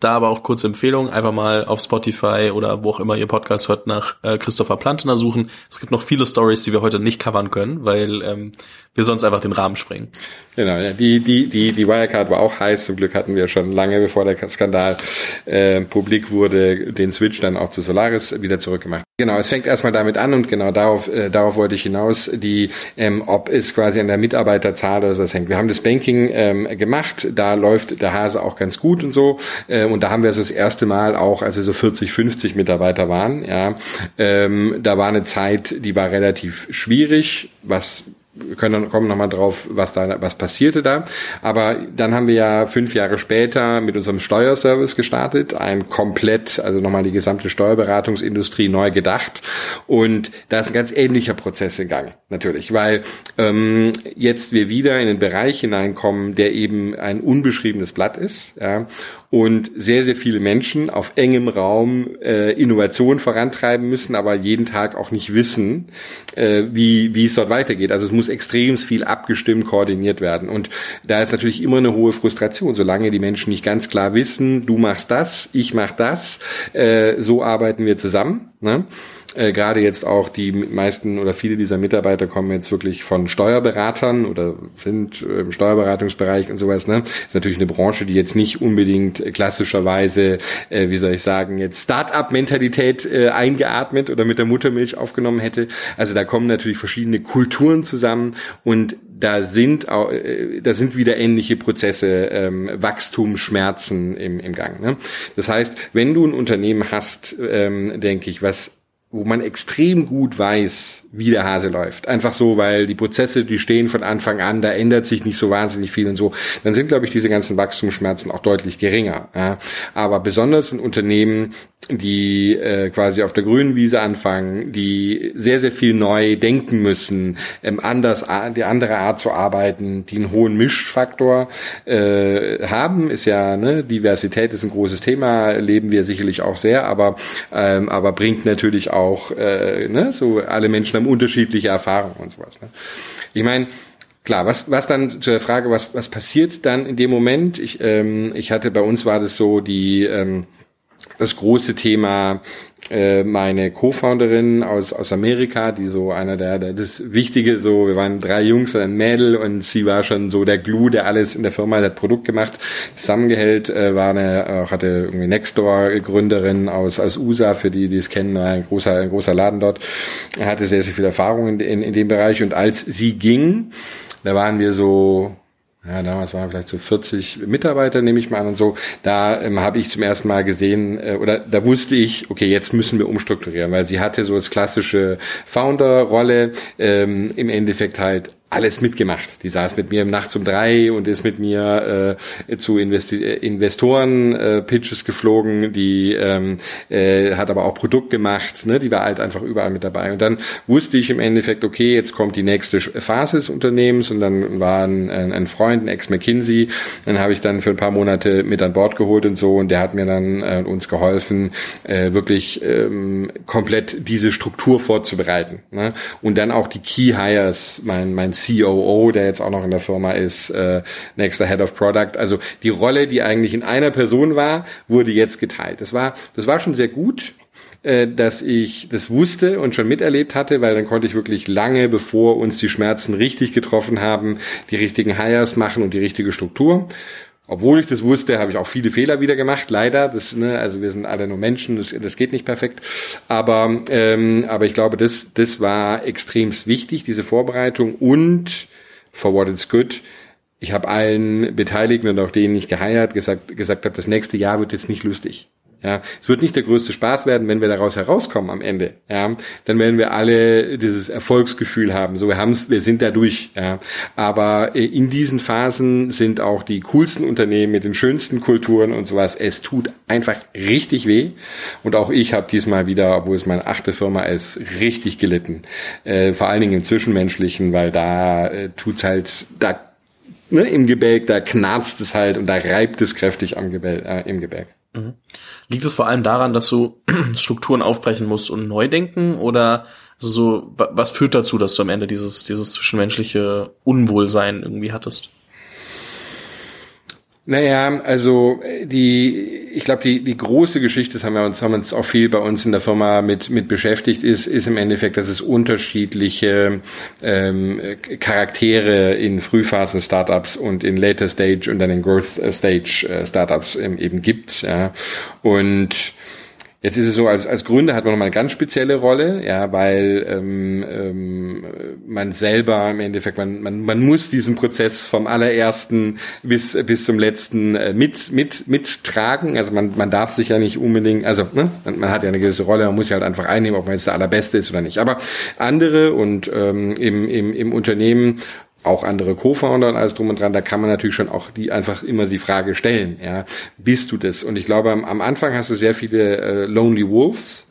Da aber auch kurze Empfehlung, einfach mal auf Spotify oder wo auch immer ihr Podcast hört, nach äh, Christopher Plantner suchen. Es gibt noch viele Stories, die wir heute nicht covern können, weil ähm, wir sonst einfach den Rahmen sprengen. Genau, ja, die die die die Wirecard war auch heiß. Zum Glück hatten wir schon lange, bevor der Skandal äh, publik wurde, den Switch dann auch zu Solaris wieder zurückgemacht. Genau, es fängt erstmal damit an, und genau darauf äh, darauf wollte ich hinaus, die ähm, ob es quasi an der Mitarbeiterzahl oder so hängt. Wir haben das Banking ähm, gemacht, da läuft der Hase auch ganz gut und so. Und da haben wir also das erste Mal auch, als wir so vierzig, fünfzig Mitarbeiter waren, ja, ähm, da war eine Zeit, die war relativ schwierig, was, wir können dann kommen nochmal drauf, was da, was passierte da. Aber dann haben wir ja fünf Jahre später mit unserem Steuerservice gestartet, ein komplett, also nochmal die gesamte Steuerberatungsindustrie neu gedacht. Und da ist ein ganz ähnlicher Prozess in Gang, natürlich, weil ähm, jetzt wir wieder in den Bereich hineinkommen, der eben ein unbeschriebenes Blatt ist, ja, und sehr, sehr viele Menschen auf engem Raum äh, Innovation vorantreiben müssen, aber jeden Tag auch nicht wissen, äh, wie, wie es dort weitergeht. Also es muss extrem viel abgestimmt, koordiniert werden. Und da ist natürlich immer eine hohe Frustration, solange die Menschen nicht ganz klar wissen, du machst das, ich mach das, äh, so arbeiten wir zusammen, ne? Äh, gerade jetzt auch die meisten oder viele dieser Mitarbeiter kommen jetzt wirklich von Steuerberatern oder sind im Steuerberatungsbereich und sowas, ne? Ist natürlich eine Branche, die jetzt nicht unbedingt klassischerweise, äh, wie soll ich sagen, jetzt Start-up-Mentalität äh, eingeatmet oder mit der Muttermilch aufgenommen hätte. Also da kommen natürlich verschiedene Kulturen zusammen, und da sind auch, äh, da sind wieder ähnliche Prozesse, ähm, Wachstumsschmerzen im, im Gang, ne? Das heißt, wenn du ein Unternehmen hast, ähm, denke ich, was wo man extrem gut weiß, wie der Hase läuft. Einfach so, weil die Prozesse, die stehen von Anfang an, da ändert sich nicht so wahnsinnig viel und so. Dann sind, glaube ich, diese ganzen Wachstumsschmerzen auch deutlich geringer. Ja. Aber besonders in Unternehmen, die äh, quasi auf der grünen Wiese anfangen, die sehr, sehr viel neu denken müssen, ähm, anders, die andere Art zu arbeiten, die einen hohen Mischfaktor äh, haben, ist ja, ne, Diversität ist ein großes Thema, leben wir sicherlich auch sehr, aber ähm, aber bringt natürlich auch Auch, äh, ne, so alle Menschen haben unterschiedliche Erfahrungen und sowas. Ne? Ich meine, klar, was was dann zu der Frage, was was passiert dann in dem Moment? Ich ähm, ich hatte bei uns war das so die ähm, das große Thema, äh, meine Co-Founderin aus aus Amerika, die so einer der, der das Wichtige, so, wir waren drei Jungs und ein Mädel und sie war schon so der Glue, der alles in der Firma, das Produkt gemacht, zusammengehält, äh, war eine, hatte irgendwie Nextdoor-Gründerin aus aus U S A, für die, die es kennen, ein großer ein großer Laden dort, hatte sehr, sehr viel Erfahrung in, in, in dem Bereich, und als sie ging, da waren wir so, ja, damals waren vielleicht so vierzig Mitarbeiter, nehme ich mal an, und so. Da ähm, habe ich zum ersten Mal gesehen, äh, oder da wusste ich, okay, jetzt müssen wir umstrukturieren, weil sie hatte so als klassische Founder-Rolle ähm, im Endeffekt halt alles mitgemacht. Die saß mit mir nachts um drei und ist mit mir äh, zu Investi- Investoren-Pitches äh, geflogen, die ähm, äh, hat aber auch Produkt gemacht, ne? Die war halt einfach überall mit dabei. Und dann wusste ich im Endeffekt, okay, jetzt kommt die nächste Phase des Unternehmens, und dann war ein, ein Freund, ein Ex-McKinsey, den habe ich dann für ein paar Monate mit an Bord geholt und so, und der hat mir dann äh, uns geholfen, äh, wirklich ähm, komplett diese Struktur vorzubereiten, ne? Und dann auch die Key-Hires, mein, mein C O O, der jetzt auch noch in der Firma ist, äh, nächster Head of Product. Also die Rolle, die eigentlich in einer Person war, wurde jetzt geteilt. Das war, das war schon sehr gut, äh, dass ich das wusste und schon miterlebt hatte, weil dann konnte ich wirklich lange, bevor uns die Schmerzen richtig getroffen haben, die richtigen Hires machen und die richtige Struktur. Obwohl ich das wusste, habe ich auch viele Fehler wieder gemacht, leider. Das, ne, also wir sind alle nur Menschen, das, das geht nicht perfekt. Aber ähm, aber ich glaube, das das war extremst wichtig, diese Vorbereitung. Und for what it's good, ich habe allen Beteiligten und auch denen ich geheiert gesagt gesagt habe, das nächste Jahr wird jetzt nicht lustig. Ja, es wird nicht der größte Spaß werden, wenn wir daraus herauskommen am Ende. Ja, dann werden wir alle dieses Erfolgsgefühl haben. So, wir haben's, wir sind da durch. Ja, aber in diesen Phasen sind auch die coolsten Unternehmen mit den schönsten Kulturen und sowas. Es tut einfach richtig weh. Und auch ich habe diesmal wieder, obwohl es meine achte Firma ist, richtig gelitten. Äh, vor allen Dingen im Zwischenmenschlichen, weil da äh, tut's halt, da, ne, im Gebälk, da knarzt es halt und da reibt es kräftig am Gebälk, äh, im Gebälk. Liegt es vor allem daran, dass du Strukturen aufbrechen musst und neu denken, oder so, was führt dazu, dass du am Ende dieses, dieses zwischenmenschliche Unwohlsein irgendwie hattest? Naja, also die, ich glaube, die die große Geschichte, das haben wir uns haben uns auch viel bei uns in der Firma mit mit beschäftigt, ist ist im Endeffekt, dass es unterschiedliche ähm, Charaktere in Frühphasen Startups und in Later Stage und dann in Growth Stage Startups eben, eben gibt, ja. Und jetzt ist es so, als als Gründer hat man nochmal eine ganz spezielle Rolle, ja, weil ähm, ähm, man selber im Endeffekt, man man man muss diesen Prozess vom allerersten bis bis zum letzten äh, mit mit mittragen. Also man man darf sich ja nicht unbedingt, also ne, man, man hat ja eine gewisse Rolle, man muss ja halt einfach einnehmen, ob man jetzt der Allerbeste ist oder nicht. Aber andere und ähm, im im im Unternehmen auch andere Co-Founder und alles drum und dran, da kann man natürlich schon auch die einfach immer die Frage stellen, ja, bist du das? Und ich glaube, am, am Anfang hast du sehr viele äh, Lonely Wolves,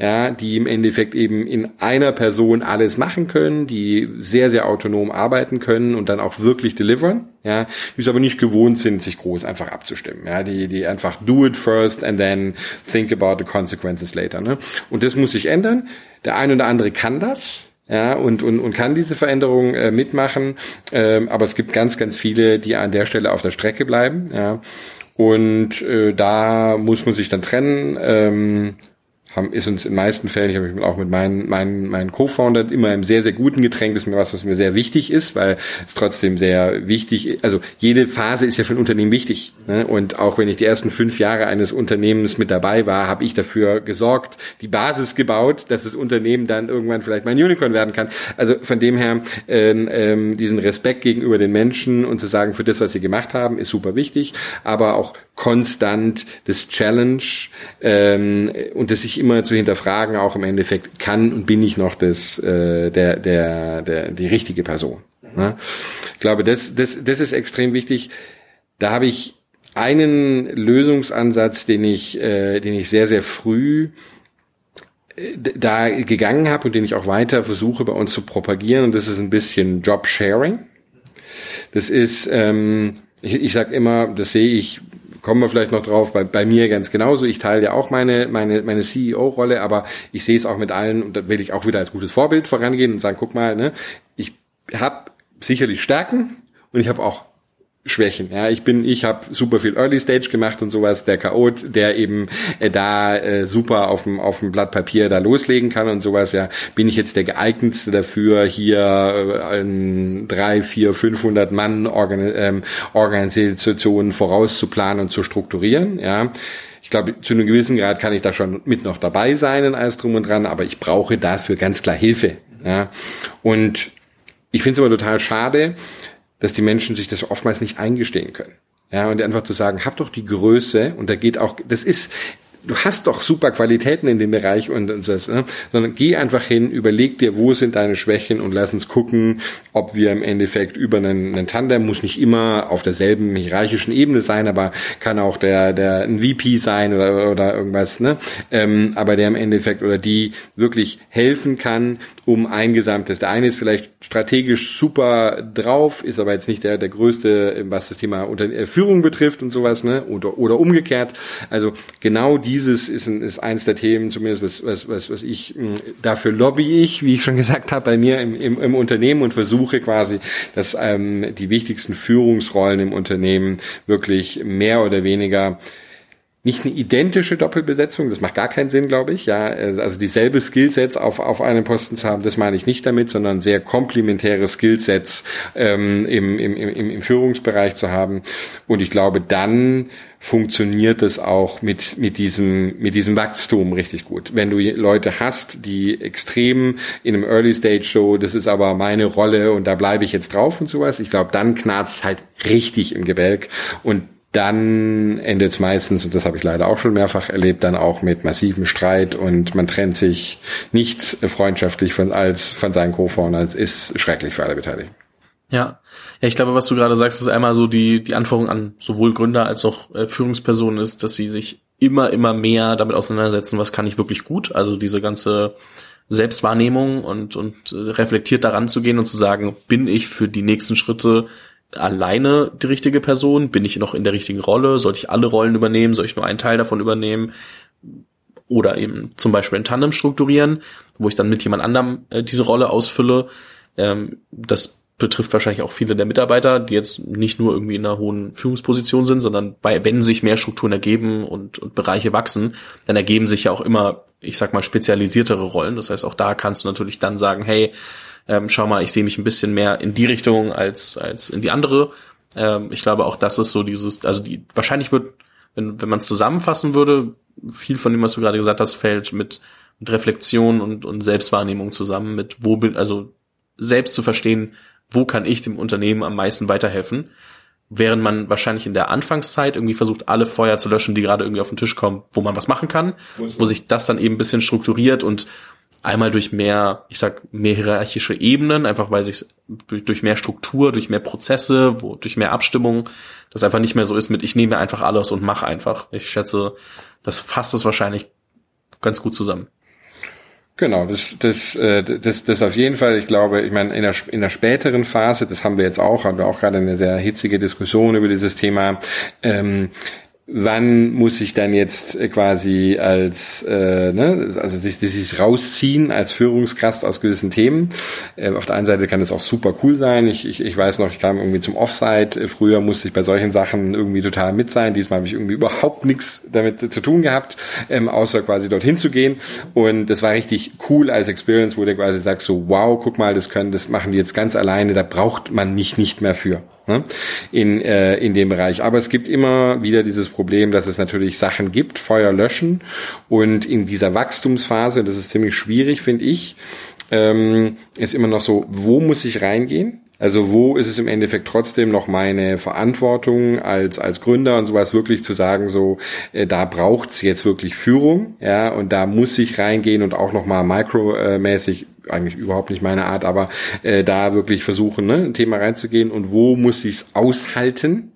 ja, die im Endeffekt eben in einer Person alles machen können, die sehr, sehr autonom arbeiten können und dann auch wirklich deliveren, ja, die es aber nicht gewohnt sind, sich groß einfach abzustimmen, ja, die, die einfach do it first and then think about the consequences later, ne? Und das muss sich ändern. Der eine oder andere kann das, ja, und und und kann diese Veränderung äh, mitmachen, ähm, aber es gibt ganz ganz viele, die an der Stelle auf der Strecke bleiben, ja, und äh, da muss man sich dann trennen. Ähm, haben ist uns in meisten Fällen, ich habe mich auch mit meinen meinen meinen Co-Founder immer im sehr sehr guten Getränk, das ist mir was, was mir sehr wichtig ist, weil es trotzdem sehr wichtig ist. Also jede Phase ist ja für ein Unternehmen wichtig, ne? Und auch wenn ich die ersten fünf Jahre eines Unternehmens mit dabei war, habe ich dafür gesorgt, die Basis gebaut, dass das Unternehmen dann irgendwann vielleicht mein Unicorn werden kann. Also von dem her ähm, ähm, diesen Respekt gegenüber den Menschen und zu sagen, für das, was sie gemacht haben, ist super wichtig, aber auch konstant das Challenge ähm, und das sich immer zu hinterfragen, auch im Endeffekt, kann und bin ich noch das äh, der der der die richtige Person, ne? Ich glaube, das das das ist extrem wichtig. Da habe ich einen Lösungsansatz, den ich äh, den ich sehr sehr früh da gegangen habe und den ich auch weiter versuche bei uns zu propagieren, und das ist ein bisschen Job-Sharing. Das ist ähm, ich ich sag immer, das sehe ich, kommen wir vielleicht noch drauf, bei, bei mir ganz genauso. Ich teile ja auch meine meine meine C E O-Rolle, aber ich sehe es auch mit allen, und da will ich auch wieder als gutes Vorbild vorangehen und sagen, guck mal, ne, ich habe sicherlich Stärken und ich habe auch Schwächen. Ja, ich bin, ich habe super viel Early Stage gemacht und sowas, der Chaot, der eben äh, da äh, super auf dem auf dem Blatt Papier da loslegen kann und sowas, ja, bin ich jetzt der geeignetste dafür, hier äh, in drei, vier, fünfhundert Mann Organ- ähm, Organisationen vorauszuplanen und zu strukturieren, ja. Ich glaube, zu einem gewissen Grad kann ich da schon mit noch dabei sein und alles drum und dran, aber ich brauche dafür ganz klar Hilfe. Ja. Und ich finde es aber total schade, dass die Menschen sich das oftmals nicht eingestehen können. Ja, und einfach zu sagen, hab doch die Größe, und da geht auch, das ist, du hast doch super Qualitäten in dem Bereich und, und so, ne? Sondern geh einfach hin, überleg dir, wo sind deine Schwächen, und lass uns gucken, ob wir im Endeffekt über einen, einen Tandem, muss nicht immer auf derselben hierarchischen Ebene sein, aber kann auch der der ein V P sein oder oder irgendwas, ne? Ähm, aber der im Endeffekt oder die wirklich helfen kann, um ein Gesamtes. Der eine ist vielleicht strategisch super drauf, ist aber jetzt nicht der der größte, was das Thema Unter- Führung betrifft und sowas, ne? Oder oder umgekehrt. Also genau die Dieses ist, ein, ist eins der Themen, zumindest was, was, was, was ich, dafür lobby ich, wie ich schon gesagt habe, bei mir im, im, im Unternehmen und versuche quasi, dass ähm, die wichtigsten Führungsrollen im Unternehmen wirklich mehr oder weniger nicht eine identische Doppelbesetzung, das macht gar keinen Sinn, glaube ich, ja, also dieselbe Skillsets auf auf einem Posten zu haben, das meine ich nicht damit, sondern sehr komplementäre Skillsets ähm, im, im, im, im Führungsbereich zu haben, und ich glaube, dann funktioniert es auch mit mit diesem mit diesem Wachstum richtig gut. Wenn du Leute hast, die extrem in einem Early Stage so, das ist aber meine Rolle und da bleibe ich jetzt drauf und sowas, ich glaube, dann knarzt es halt richtig im Gebälk, und dann endet es meistens, und das habe ich leider auch schon mehrfach erlebt, dann auch mit massivem Streit, und man trennt sich nicht freundschaftlich von als von seinen Co-Foundern. Das ist schrecklich für alle Beteiligten. Ja, ja, ich glaube, was du gerade sagst, ist einmal so die die Anforderung an sowohl Gründer als auch äh, Führungspersonen ist, dass sie sich immer, immer mehr damit auseinandersetzen, was kann ich wirklich gut. Also diese ganze Selbstwahrnehmung und und äh, reflektiert daran zu gehen und zu sagen, bin ich für die nächsten Schritte alleine die richtige Person? Bin ich noch in der richtigen Rolle? Sollte ich alle Rollen übernehmen? Soll ich nur einen Teil davon übernehmen? Oder eben zum Beispiel ein Tandem strukturieren, wo ich dann mit jemand anderem äh, diese Rolle ausfülle. Ähm, das betrifft wahrscheinlich auch viele der Mitarbeiter, die jetzt nicht nur irgendwie in einer hohen Führungsposition sind, sondern bei, wenn sich mehr Strukturen ergeben und, und Bereiche wachsen, dann ergeben sich ja auch immer, ich sag mal, spezialisiertere Rollen. Das heißt, auch da kannst du natürlich dann sagen, hey, Ähm, schau mal, ich sehe mich ein bisschen mehr in die Richtung als als in die andere. Ähm, ich glaube, auch das ist so dieses, also die wahrscheinlich wird, wenn wenn man es zusammenfassen würde, viel von dem, was du gerade gesagt hast, fällt mit, mit Reflexion und und Selbstwahrnehmung zusammen, mit wo bin, also selbst zu verstehen, wo kann ich dem Unternehmen am meisten weiterhelfen, während man wahrscheinlich in der Anfangszeit irgendwie versucht, alle Feuer zu löschen, die gerade irgendwie auf den Tisch kommen, wo man was machen kann, wo sich das dann eben ein bisschen strukturiert und einmal durch mehr, ich sag, mehr hierarchische Ebenen, einfach weil sich durch mehr Struktur, durch mehr Prozesse, wo, durch mehr Abstimmung, das einfach nicht mehr so ist mit, ich nehme einfach alles und mache einfach. Ich schätze, das fasst es wahrscheinlich ganz gut zusammen. Genau, das, das, das, das auf jeden Fall. Ich glaube, ich meine, in der, in der späteren Phase, das haben wir jetzt auch, haben wir auch gerade eine sehr hitzige Diskussion über dieses Thema, ähm, wann muss ich dann jetzt quasi als, äh, ne, also das, das ist rausziehen als Führungskraft aus gewissen Themen. Äh, auf der einen Seite kann das auch super cool sein. Ich, ich, ich weiß noch, ich kam irgendwie zum Offside. Früher musste ich bei solchen Sachen irgendwie total mit sein. Diesmal habe ich irgendwie überhaupt nichts damit zu tun gehabt, ähm, außer quasi dorthin zu gehen. Und das war richtig cool als Experience, wo du quasi sagst so, wow, guck mal, das können, das machen die jetzt ganz alleine. Da braucht man mich nicht mehr für. In, äh, in dem Bereich. Aber es gibt immer wieder dieses Problem, dass es natürlich Sachen gibt, Feuer löschen, und in dieser Wachstumsphase, das ist ziemlich schwierig, finde ich, ähm, ist immer noch so, wo muss ich reingehen? Also wo ist es im Endeffekt trotzdem noch meine Verantwortung als als Gründer und sowas, wirklich zu sagen so, äh, da braucht's jetzt wirklich Führung, ja, und da muss ich reingehen und auch nochmal mikromäßig, äh, eigentlich überhaupt nicht meine Art, aber äh, da wirklich versuchen, ne, ein Thema reinzugehen, und wo muss ich's aushalten?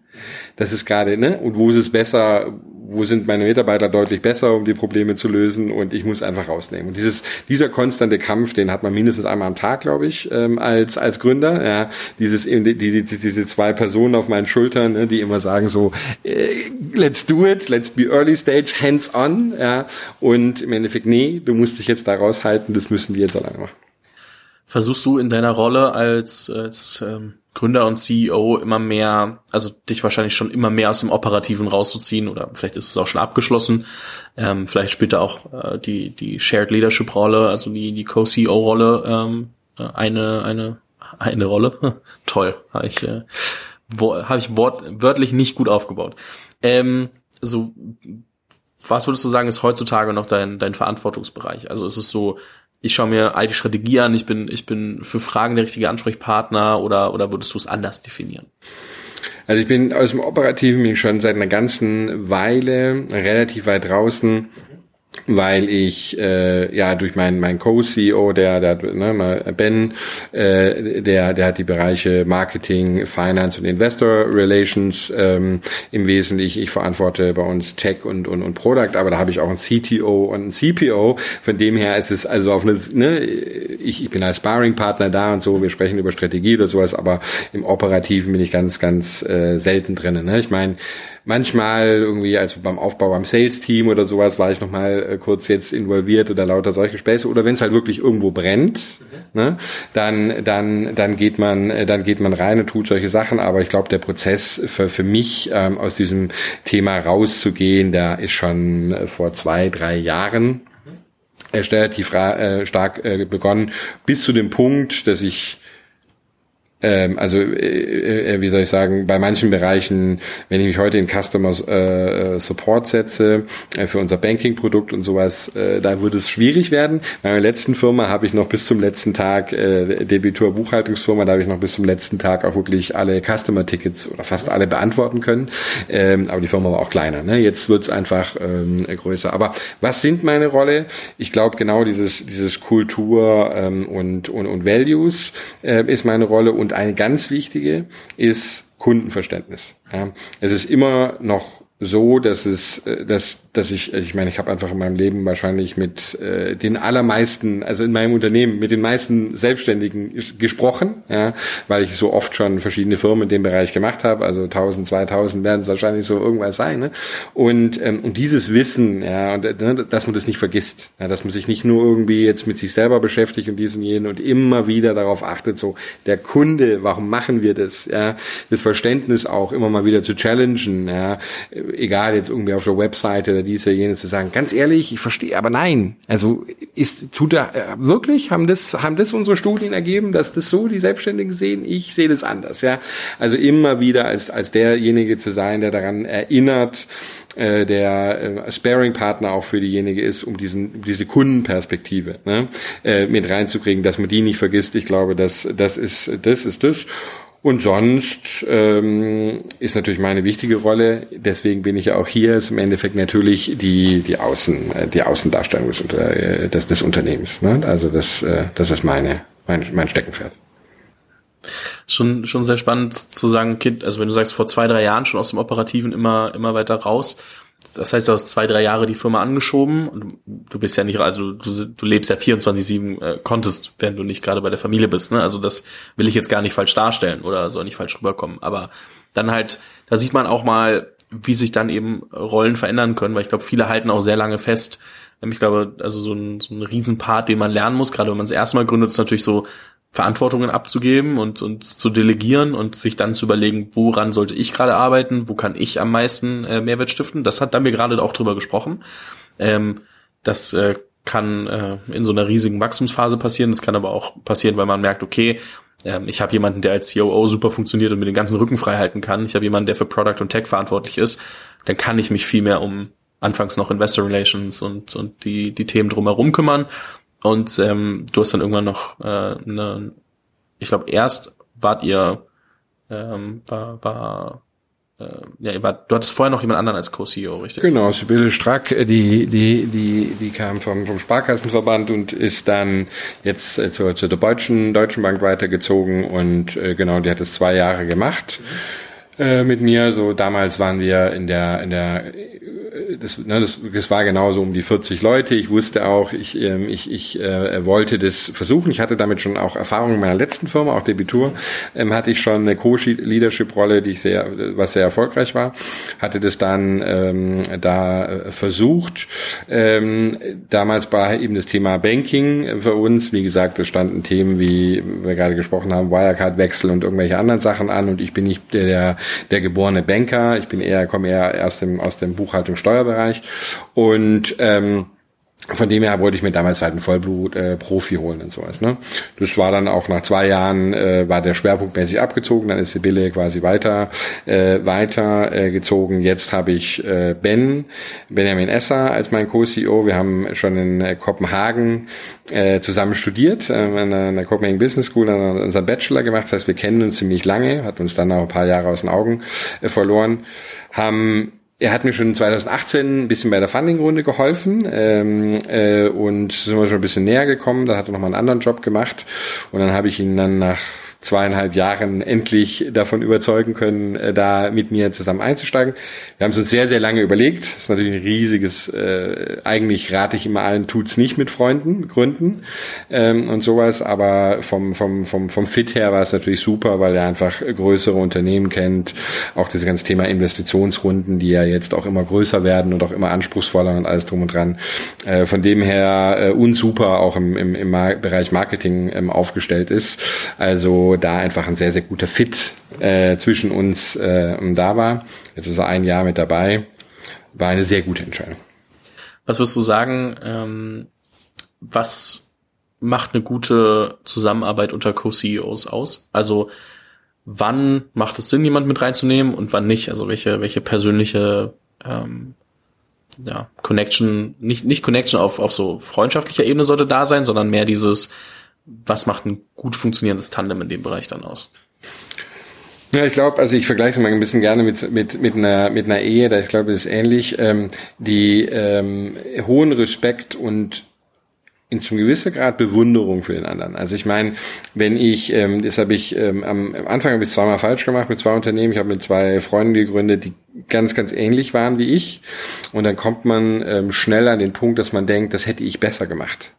Das ist gerade, ne, und wo ist es besser, wo sind meine Mitarbeiter deutlich besser, um die Probleme zu lösen, und ich muss einfach rausnehmen. Und dieses, dieser konstante Kampf, den hat man mindestens einmal am Tag, glaube ich, ähm, als als Gründer. Ja, dieses die, die, diese zwei Personen auf meinen Schultern, ne, die immer sagen so, äh, let's do it, let's be early stage, hands on. Ja, und im Endeffekt, nee, du musst dich jetzt da raushalten, das müssen wir jetzt alleine machen. Versuchst du in deiner Rolle als als ähm, Gründer und C E O immer mehr, also dich wahrscheinlich schon immer mehr aus dem Operativen rauszuziehen, oder vielleicht ist es auch schon abgeschlossen. Ähm, vielleicht spielt da auch äh, die die Shared Leadership Rolle, also die die Co-C E O Rolle ähm, eine eine eine Rolle. Toll, habe ich äh, wo, habe ich wort, wörtlich nicht gut aufgebaut. Ähm, so, was würdest du sagen, ist heutzutage noch dein dein Verantwortungsbereich? Also ist es so, ich schaue mir all die Strategie an, ich bin, ich bin für Fragen der richtige Ansprechpartner, oder, oder würdest du es anders definieren? Also ich bin aus dem Operativen bin ich schon seit einer ganzen Weile relativ weit draußen, weil ich äh, ja durch meinen mein Co-C E O, der, der ne, Ben, äh, der, der hat die Bereiche Marketing, Finance und Investor Relations ähm, im Wesentlichen. Ich verantworte bei uns Tech und und und Product, aber da habe ich auch einen C T O und einen C P O. Von dem her ist es also auf eine, ne, ich, ich bin als Sparring-Partner da und so. Wir sprechen über Strategie oder sowas, aber im Operativen bin ich ganz ganz äh, selten drin. Ne? Ich meine, manchmal irgendwie, als beim Aufbau am Sales-Team oder sowas, war ich nochmal äh, kurz jetzt involviert oder lauter solche Späße. Oder wenn es halt wirklich irgendwo brennt, mhm. ne, dann dann dann geht man dann geht man rein und tut solche Sachen. Aber ich glaube, der Prozess für für mich ähm, aus diesem Thema rauszugehen, der ist schon äh, vor zwei, drei Jahren mhm. äh, relativ äh, stark äh, begonnen, bis zu dem Punkt, dass ich also, wie soll ich sagen, bei manchen Bereichen, wenn ich mich heute in Customer Support setze, für unser Banking-Produkt und sowas, da würde es schwierig werden. Bei meiner letzten Firma habe ich noch bis zum letzten Tag, Debitoor Buchhaltungsfirma, da habe ich noch bis zum letzten Tag auch wirklich alle Customer-Tickets oder fast alle beantworten können. Aber die Firma war auch kleiner. Ne? Jetzt wird's einfach größer. Aber was sind meine Rolle? Ich glaube, genau dieses dieses Kultur und, und, und Values ist meine Rolle, und eine ganz wichtige ist Kundenverständnis. Ja, es ist immer noch so, dass es, dass, dass ich, ich meine, ich habe einfach in meinem Leben wahrscheinlich mit äh, den allermeisten, also in meinem Unternehmen, mit den meisten Selbstständigen gesprochen, ja, weil ich so oft schon verschiedene Firmen in dem Bereich gemacht habe, also tausend, zweitausend werden es wahrscheinlich so irgendwas sein, ne? Und ähm, und dieses Wissen, ja, und ne, dass man das nicht vergisst, ja, dass man sich nicht nur irgendwie jetzt mit sich selber beschäftigt und diesen jenen und immer wieder darauf achtet, so der Kunde, warum machen wir das, ja, das Verständnis auch immer mal wieder zu challengen, ja, egal jetzt irgendwie auf der Webseite oder dies oder jenes zu sagen, ganz ehrlich, ich verstehe, aber nein, also ist, tut da, wirklich, haben das, haben das unsere Studien ergeben, dass das so die Selbstständigen sehen, ich sehe das anders, ja, also immer wieder als, als derjenige zu sein, der daran erinnert, äh, der äh, Sparing-Partner auch für diejenige ist, um diesen, um diese Kundenperspektive, ne, äh, mit reinzukriegen, dass man die nicht vergisst, ich glaube, das, das ist, das ist das. Und sonst ähm, ist natürlich meine wichtige Rolle, deswegen bin ich ja auch hier, ist im Endeffekt natürlich die die Außen äh, die Außendarstellung des, äh, des, des Unternehmens. Ne? Also das äh, das ist meine mein mein Steckenpferd. Schon schon sehr spannend zu sagen, Kind. Also wenn du sagst, vor zwei drei Jahren schon aus dem Operativen immer immer weiter raus. Das heißt, du hast zwei, drei Jahre die Firma angeschoben und du bist ja nicht, also du, du lebst ja vierundzwanzig sieben äh, Kontist, während du nicht gerade bei der Familie bist, ne? Also das will ich jetzt gar nicht falsch darstellen oder soll nicht falsch rüberkommen. Aber dann halt, da sieht man auch mal, wie sich dann eben Rollen verändern können, weil ich glaube, viele halten auch sehr lange fest. Ich glaube, also so ein, so ein Riesenpart, den man lernen muss, gerade wenn man das erste Mal gründet, ist natürlich so, Verantwortungen abzugeben und, und zu delegieren und sich dann zu überlegen, woran sollte ich gerade arbeiten, wo kann ich am meisten äh, Mehrwert stiften. Das hat, da haben wir gerade auch drüber gesprochen. Ähm, das äh, kann äh, in so einer riesigen Wachstumsphase passieren. Das kann aber auch passieren, weil man merkt, okay, ähm, ich habe jemanden, der als C O O super funktioniert und mir den ganzen Rücken frei halten kann. Ich habe jemanden, der für Product und Tech verantwortlich ist. Dann kann ich mich viel mehr um anfangs noch Investor Relations und, und die, die Themen drumherum kümmern. Und ähm, du hast dann irgendwann noch äh, eine, ich glaube, erst wart ihr, ähm, war, war, äh, ja, ihr wart, du hattest vorher noch jemand anderen als Co-C E O, richtig? Genau, Sibylle Stracke, die, die, die, die kam vom, vom Sparkassenverband und ist dann jetzt äh, zur, zur Deutschen, Deutschen Bank weitergezogen und äh, genau, die hat es zwei Jahre gemacht. Mhm. Mit mir, so damals waren wir in der in der das, ne, das, das war genauso um die vierzig Leute. Ich wusste auch, ich, ähm, ich, ich äh, wollte das versuchen. Ich hatte damit schon auch Erfahrung in meiner letzten Firma, auch Debitoor, ähm, hatte ich schon eine Co-Leadership-Rolle, die ich sehr, was sehr erfolgreich war. Hatte das dann ähm, da äh, versucht. Ähm, damals war eben das Thema Banking für uns. Wie gesagt, es standen Themen, wie wir gerade gesprochen haben, Wirecard-Wechsel und irgendwelche anderen Sachen an. Und ich bin nicht der, der, der geborene Banker. Ich bin eher, komme eher aus dem, aus dem Buchhaltung-Steuerbereich. Und ähm, von dem her wollte ich mir damals halt einen Vollblut-Profi äh, holen und sowas. Ne? Das war dann auch nach zwei Jahren, äh, war der schwerpunktmäßig abgezogen. Dann ist Sibylle quasi weiter äh, weiter äh, gezogen. Jetzt habe ich äh, Ben, Benjamin Esser als mein Co-C E O. Wir haben schon in äh, Kopenhagen äh, zusammen studiert, äh, an, der, an der Copenhagen Business School, dann unseren Bachelor gemacht. Das heißt, wir kennen uns ziemlich lange, hat uns dann auch ein paar Jahre aus den Augen äh, verloren. Haben... Er hat mir schon zwanzig achtzehn ein bisschen bei der Funding-Runde geholfen ähm, äh, und sind wir schon ein bisschen näher gekommen. Dann hat er nochmal einen anderen Job gemacht und dann habe ich ihn dann nach zweieinhalb Jahren endlich davon überzeugen können, äh, da mit mir zusammen einzusteigen. Wir haben es uns sehr, sehr lange überlegt. Das ist natürlich ein riesiges, äh, eigentlich rate ich immer allen, tut's nicht mit Freunden, Gründen ähm, und sowas. Aber vom, vom, vom, vom Fit her war es natürlich super, weil er einfach größere Unternehmen kennt. Auch dieses ganze Thema Investitionsrunden, die ja jetzt auch immer größer werden und auch immer anspruchsvoller und alles drum und dran. Äh, von dem her äh, und super auch im, im, im Mar- Bereich Marketing ähm, aufgestellt ist. Also da einfach ein sehr, sehr guter Fit äh, zwischen uns äh, da war. Jetzt ist er ein Jahr mit dabei. War eine sehr gute Entscheidung. Was würdest du sagen, ähm, was macht eine gute Zusammenarbeit unter Co-C E Os aus? Also wann macht es Sinn, jemanden mit reinzunehmen und wann nicht? Also welche welche persönliche ähm, ja, Connection, nicht nicht Connection auf auf so freundschaftlicher Ebene sollte da sein, sondern mehr dieses, was macht ein gut funktionierendes Tandem in dem Bereich dann aus? Ja, ich glaube, also ich vergleiche es mal ein bisschen gerne mit mit mit einer mit einer Ehe, da ich glaube, das ist ähnlich. Ähm, die ähm, hohen Respekt und in zum gewissen Grad Bewunderung für den anderen. Also ich meine, wenn ich, ähm, das habe ich ähm, am Anfang habe ich zweimal falsch gemacht mit zwei Unternehmen. Ich habe mit zwei Freunden gegründet, die ganz, ganz ähnlich waren wie ich. Und dann kommt man ähm, schnell an den Punkt, dass man denkt, das hätte ich besser gemacht.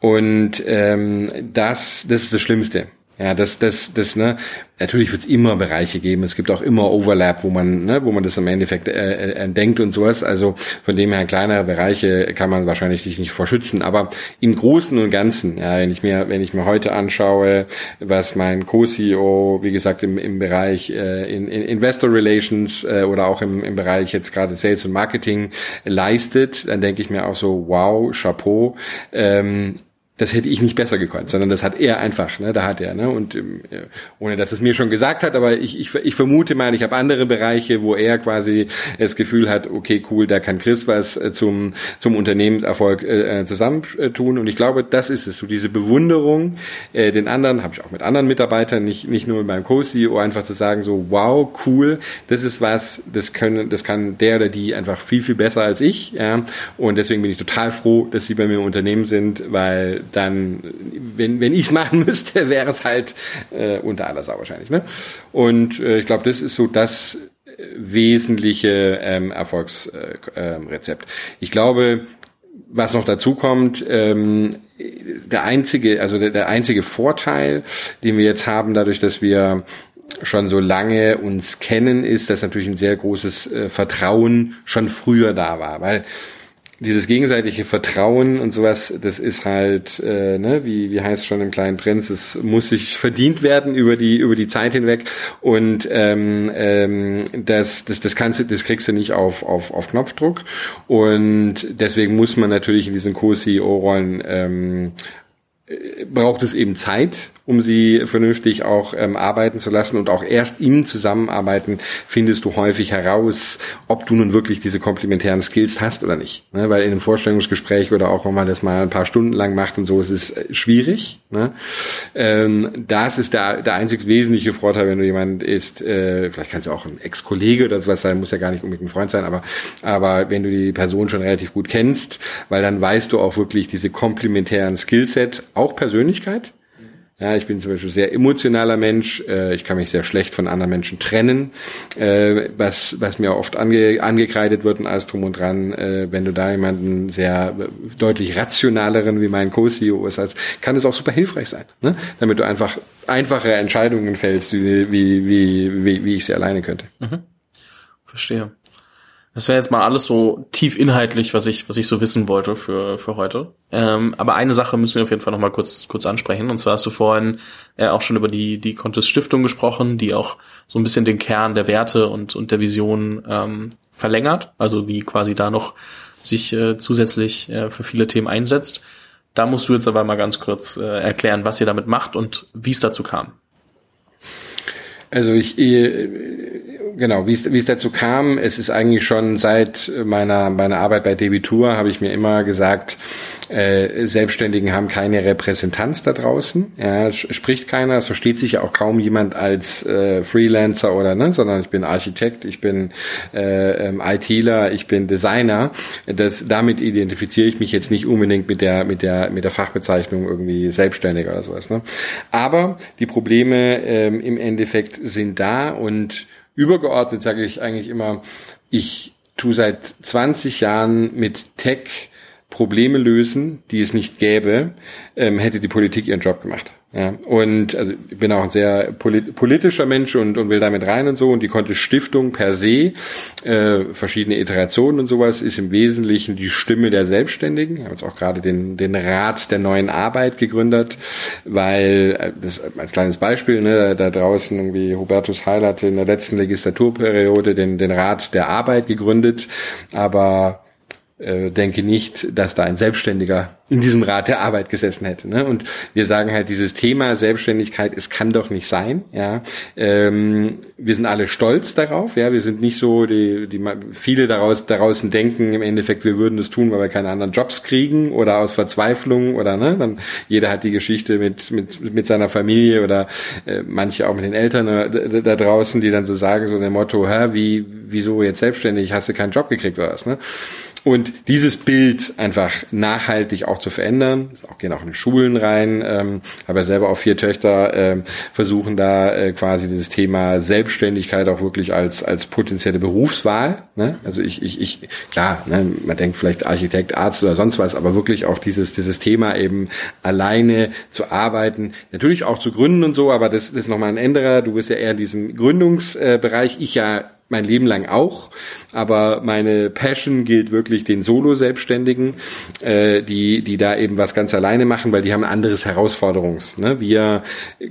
Und ähm, das, das ist das Schlimmste. Ja, das, das, das, ne. Natürlich wird es immer Bereiche geben. Es gibt auch immer Overlap, wo man, ne, wo man das im Endeffekt äh, äh, denkt und sowas. Also von dem her kleinere Bereiche kann man wahrscheinlich nicht vorschützen. Aber im Großen und Ganzen, ja, wenn ich mir, wenn ich mir heute anschaue, was mein Co-C E O, wie gesagt, im, im Bereich äh, in, in Investor Relations äh, oder auch im, im Bereich jetzt gerade Sales und Marketing leistet, dann denke ich mir auch so, wow, Chapeau. Ähm, Das hätte ich nicht besser gekonnt, sondern das hat er einfach, ne, da hat er, ne, und äh, ohne dass es mir schon gesagt hat, aber ich ich, ich vermute mal, ich habe andere Bereiche, wo er quasi das Gefühl hat, okay, cool, da kann Chris was zum zum Unternehmenserfolg äh, zusammentun, und ich glaube, das ist es, so diese Bewunderung äh, den anderen, habe ich auch mit anderen Mitarbeitern, nicht nicht nur mit meinem Co-C E O, einfach zu sagen so, wow, cool, das ist was, das können, das kann der oder die einfach viel viel besser als ich, ja, und deswegen bin ich total froh, dass sie bei mir im Unternehmen sind, weil dann, wenn wenn ich es machen müsste, wäre es halt äh, unter aller Sau wahrscheinlich. Ne? Und äh, ich glaube, das ist so das wesentliche ähm, Erfolgsrezept. Äh, ich glaube, was noch dazu kommt, ähm, der einzige, also der, der einzige Vorteil, den wir jetzt haben, dadurch, dass wir schon so lange uns kennen, ist, dass natürlich ein sehr großes äh, Vertrauen schon früher da war, weil dieses gegenseitige Vertrauen und sowas, das ist halt, äh, ne, wie wie heißt es schon im Kleinen Prinz, es muss sich verdient werden über die über die Zeit hinweg, und ähm, ähm, das das das kannst du, das kriegst du nicht auf auf auf Knopfdruck, und deswegen muss man natürlich in diesen Co-C E O-Rollen ähm, braucht es eben Zeit, um sie vernünftig auch ähm, arbeiten zu lassen, und auch erst im Zusammenarbeiten findest du häufig heraus, ob du nun wirklich diese komplementären Skills hast oder nicht, ne? Weil in einem Vorstellungsgespräch oder auch wenn man das mal ein paar Stunden lang macht und so, ist es schwierig, ne? Ähm, das ist der, der einzig wesentliche Vorteil, wenn du jemand ist, äh, vielleicht kannst du auch ein Ex-Kollege oder sowas sein, muss ja gar nicht unbedingt ein Freund sein, aber, aber wenn du die Person schon relativ gut kennst, weil dann weißt du auch wirklich diese komplementären Skillset, auch Persönlichkeit, Ja, ich bin zum Beispiel sehr emotionaler Mensch. Äh, ich kann mich sehr schlecht von anderen Menschen trennen, äh, was was mir oft ange, angekreidet wird und alles drum und dran. Äh, wenn du da jemanden sehr deutlich rationaleren wie mein Co-C E O ist, als, kann es auch super hilfreich sein, ne? Damit du einfach einfache Entscheidungen fällst, wie wie wie wie, wie ich sie alleine könnte. Mhm. Verstehe. Das wäre jetzt mal alles so tief inhaltlich, was ich was ich so wissen wollte für für heute. Ähm, aber eine Sache müssen wir auf jeden Fall noch mal kurz kurz ansprechen. Und zwar hast du vorhin äh, auch schon über die die Kontist Stiftung gesprochen, die auch so ein bisschen den Kern der Werte und und der Vision ähm, verlängert, also die quasi da noch sich äh, zusätzlich äh, für viele Themen einsetzt. Da musst du jetzt aber mal ganz kurz äh, erklären, was ihr damit macht und wie es dazu kam. Also ich genau, wie es wie es dazu kam, es ist eigentlich schon seit meiner meiner Arbeit bei Debitoor habe ich mir immer gesagt, äh, Selbstständigen haben keine Repräsentanz da draußen, ja, es spricht keiner, es versteht sich ja auch kaum jemand als äh, Freelancer oder ne, sondern ich bin Architekt, ich bin äh, ITler, ich bin Designer. Das damit identifiziere ich mich jetzt nicht unbedingt mit der mit der mit der Fachbezeichnung irgendwie selbstständig oder sowas, ne? Aber die Probleme ähm, im Endeffekt sind da und übergeordnet sage ich eigentlich immer, ich tue seit zwanzig Jahren mit Tech Probleme lösen, die es nicht gäbe, ähm, hätte die Politik ihren Job gemacht. Ja, und also ich bin auch ein sehr polit- politischer Mensch und und will damit rein und so, und die Kontist Stiftung per se, äh, verschiedene Iterationen und sowas, ist im Wesentlichen die Stimme der Selbstständigen. Wir haben jetzt auch gerade den den Rat der neuen Arbeit gegründet, weil, das als kleines Beispiel, ne, da, da draußen irgendwie Hubertus Heil hatte in der letzten Legislaturperiode den den Rat der Arbeit gegründet, aber denke nicht, dass da ein Selbstständiger in diesem Rat der Arbeit gesessen hätte, ne? Und wir sagen halt, dieses Thema Selbstständigkeit, es kann doch nicht sein, ja. Ähm, wir sind alle stolz darauf, ja. Wir sind nicht so, die, die viele daraus draußen denken im Endeffekt, wir würden das tun, weil wir keine anderen Jobs kriegen oder aus Verzweiflung oder ne. Dann jeder hat die Geschichte mit mit mit seiner Familie oder äh, manche auch mit den Eltern da, da draußen, die dann so sagen so dem Motto, hä, wie wieso jetzt selbstständig? Hast du keinen Job gekriegt oder was, ne? Und dieses Bild einfach nachhaltig auch zu verändern, auch gehen auch in Schulen rein, ähm, habe ja selber auch vier Töchter, ähm, versuchen da äh, quasi dieses Thema Selbstständigkeit auch wirklich als als potenzielle Berufswahl, ne? Also ich ich ich klar, ne, man denkt vielleicht Architekt, Arzt oder sonst was, aber wirklich auch dieses dieses Thema eben alleine zu arbeiten, natürlich auch zu gründen und so, aber das, das ist nochmal ein anderer. Du bist ja eher in diesem Gründungsbereich, ich ja mein Leben lang auch, aber meine Passion gilt wirklich den Solo-Selbstständigen, äh, die die da eben was ganz alleine machen, weil die haben ein anderes Herausforderungs, ne? Wir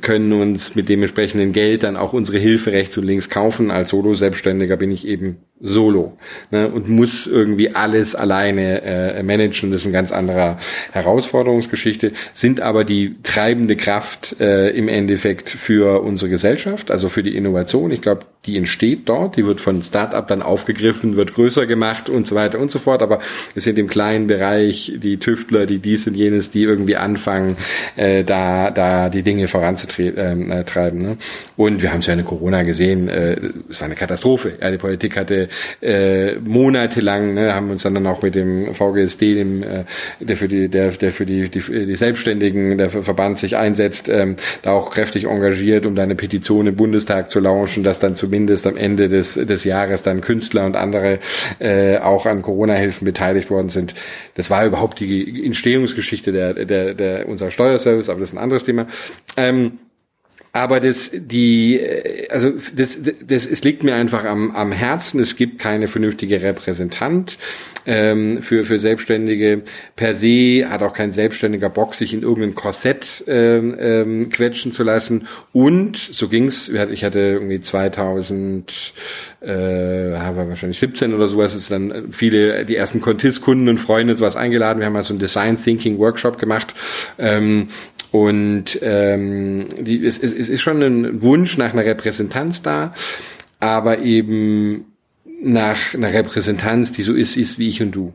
können uns mit dem entsprechenden Geld dann auch unsere Hilfe rechts und links kaufen. Als Solo-Selbstständiger bin ich eben Solo, ne? Und muss irgendwie alles alleine äh, managen. Das ist eine ganz andere Herausforderungsgeschichte, sind aber die treibende Kraft äh, im Endeffekt für unsere Gesellschaft, also für die Innovation. Ich glaube, die entsteht dort, die wird von Start-up dann aufgegriffen, wird größer gemacht und so weiter und so fort, aber es sind im kleinen Bereich die Tüftler, die dies und jenes, die irgendwie anfangen, äh, da da die Dinge voranzutreiben. Äh, ne? Und wir haben es ja in Corona gesehen, äh, es war eine Katastrophe. Ja, die Politik hatte äh, monatelang, ne, haben uns dann auch mit dem V G S D, dem, äh, der für die der, der für die, die, die Selbstständigen, der Verband sich einsetzt, ähm, da auch kräftig engagiert, um da eine Petition im Bundestag zu launchen, dass dann zu mindest am Ende des des Jahres dann Künstler und andere äh, auch an Corona-Hilfen beteiligt worden sind. Das war überhaupt die Entstehungsgeschichte der der, der unserer Steuerservice, aber das ist ein anderes Thema. Ähm Aber das, die, also das, das, es liegt mir einfach am, am Herzen. Es gibt keine vernünftige Repräsentant ähm, für für Selbstständige per se. Hat auch kein Selbstständiger Bock, sich in irgendein Korsett ähm, ähm, quetschen zu lassen. Und so ging's. Ich hatte irgendwie zweitausend, äh, war wahrscheinlich siebzehn oder sowas. Ist dann viele die ersten Kontist-Kunden und Freunde und sowas eingeladen. Wir haben mal so einen Design Thinking Workshop gemacht. Ähm, Und ähm, die, es, es ist schon ein Wunsch nach einer Repräsentanz da, aber eben nach einer Repräsentanz, die so ist, ist wie ich und du.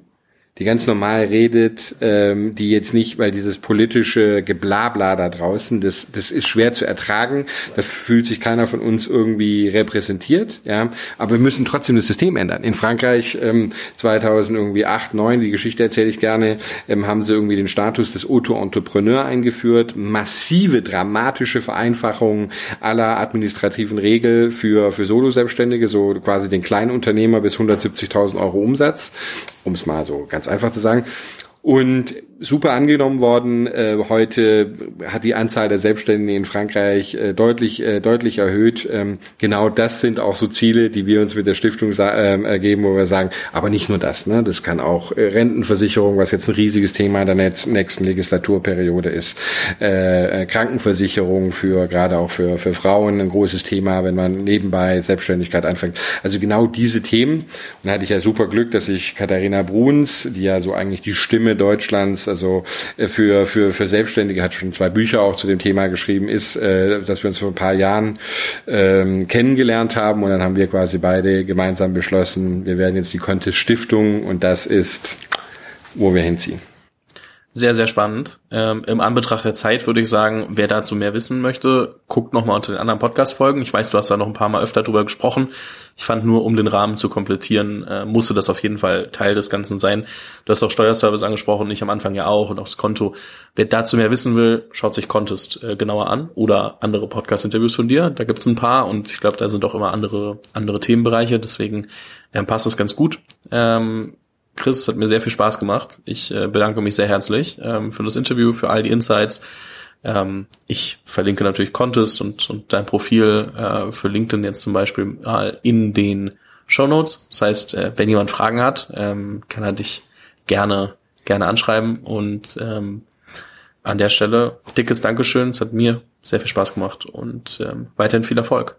die ganz normal redet, ähm, die jetzt nicht, weil dieses politische Geblabla da draußen, das das ist schwer zu ertragen. Da fühlt sich keiner von uns irgendwie repräsentiert, ja. Aber wir müssen trotzdem das System ändern. In Frankreich ähm, zweitausendacht, neun, die Geschichte erzähle ich gerne, ähm, haben sie irgendwie den Status des Auto-Entrepreneur eingeführt, massive, dramatische Vereinfachungen aller administrativen Regeln für für Solo-Selbstständige, so quasi den Kleinunternehmer bis hundertsiebzigtausend Euro Umsatz, um es mal so ganz einfach zu sagen. Und super angenommen worden. Äh, heute hat die Anzahl der Selbstständigen in Frankreich äh, deutlich äh, deutlich erhöht. Ähm, genau das sind auch so Ziele, die wir uns mit der Stiftung sa- äh, ergeben, wo wir sagen, aber nicht nur das. Ne? Das kann auch äh, Rentenversicherung, was jetzt ein riesiges Thema in der net- nächsten Legislaturperiode ist. Äh, äh, Krankenversicherung für gerade auch für für Frauen ein großes Thema, wenn man nebenbei Selbstständigkeit anfängt. Also genau diese Themen. Und da hatte ich ja super Glück, dass ich Katharina Bruns, die ja so eigentlich die Stimme Deutschlands also für für für Selbstständige, hat schon zwei Bücher auch zu dem Thema geschrieben, ist, äh, dass wir uns vor ein paar Jahren ähm, kennengelernt haben und dann haben wir quasi beide gemeinsam beschlossen, wir werden jetzt die Kontist Stiftung und das ist, wo wir hinziehen. Sehr, sehr spannend. Ähm, im Anbetracht der Zeit würde ich sagen, wer dazu mehr wissen möchte, guckt nochmal unter den anderen Podcast-Folgen. Ich weiß, du hast da noch ein paar Mal öfter drüber gesprochen. Ich fand nur, um den Rahmen zu komplettieren, äh, musste das auf jeden Fall Teil des Ganzen sein. Du hast auch Steuerservice angesprochen, ich am Anfang ja auch, und auch das Konto. Wer dazu mehr wissen will, schaut sich Kontist äh, genauer an oder andere Podcast-Interviews von dir. Da gibt's ein paar und ich glaube, da sind auch immer andere andere Themenbereiche. Deswegen äh, passt das ganz gut. Ähm, Chris, es hat mir sehr viel Spaß gemacht. Ich äh, bedanke mich sehr herzlich ähm, für das Interview, für all die Insights. Ähm, ich verlinke natürlich Kontist und, und dein Profil äh, für LinkedIn jetzt zum Beispiel mal in den Shownotes. Das heißt, äh, wenn jemand Fragen hat, ähm, kann er dich gerne gerne anschreiben. Und ähm, an der Stelle dickes Dankeschön. Es hat mir sehr viel Spaß gemacht und ähm, weiterhin viel Erfolg.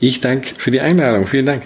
Ich danke für die Einladung. Vielen Dank.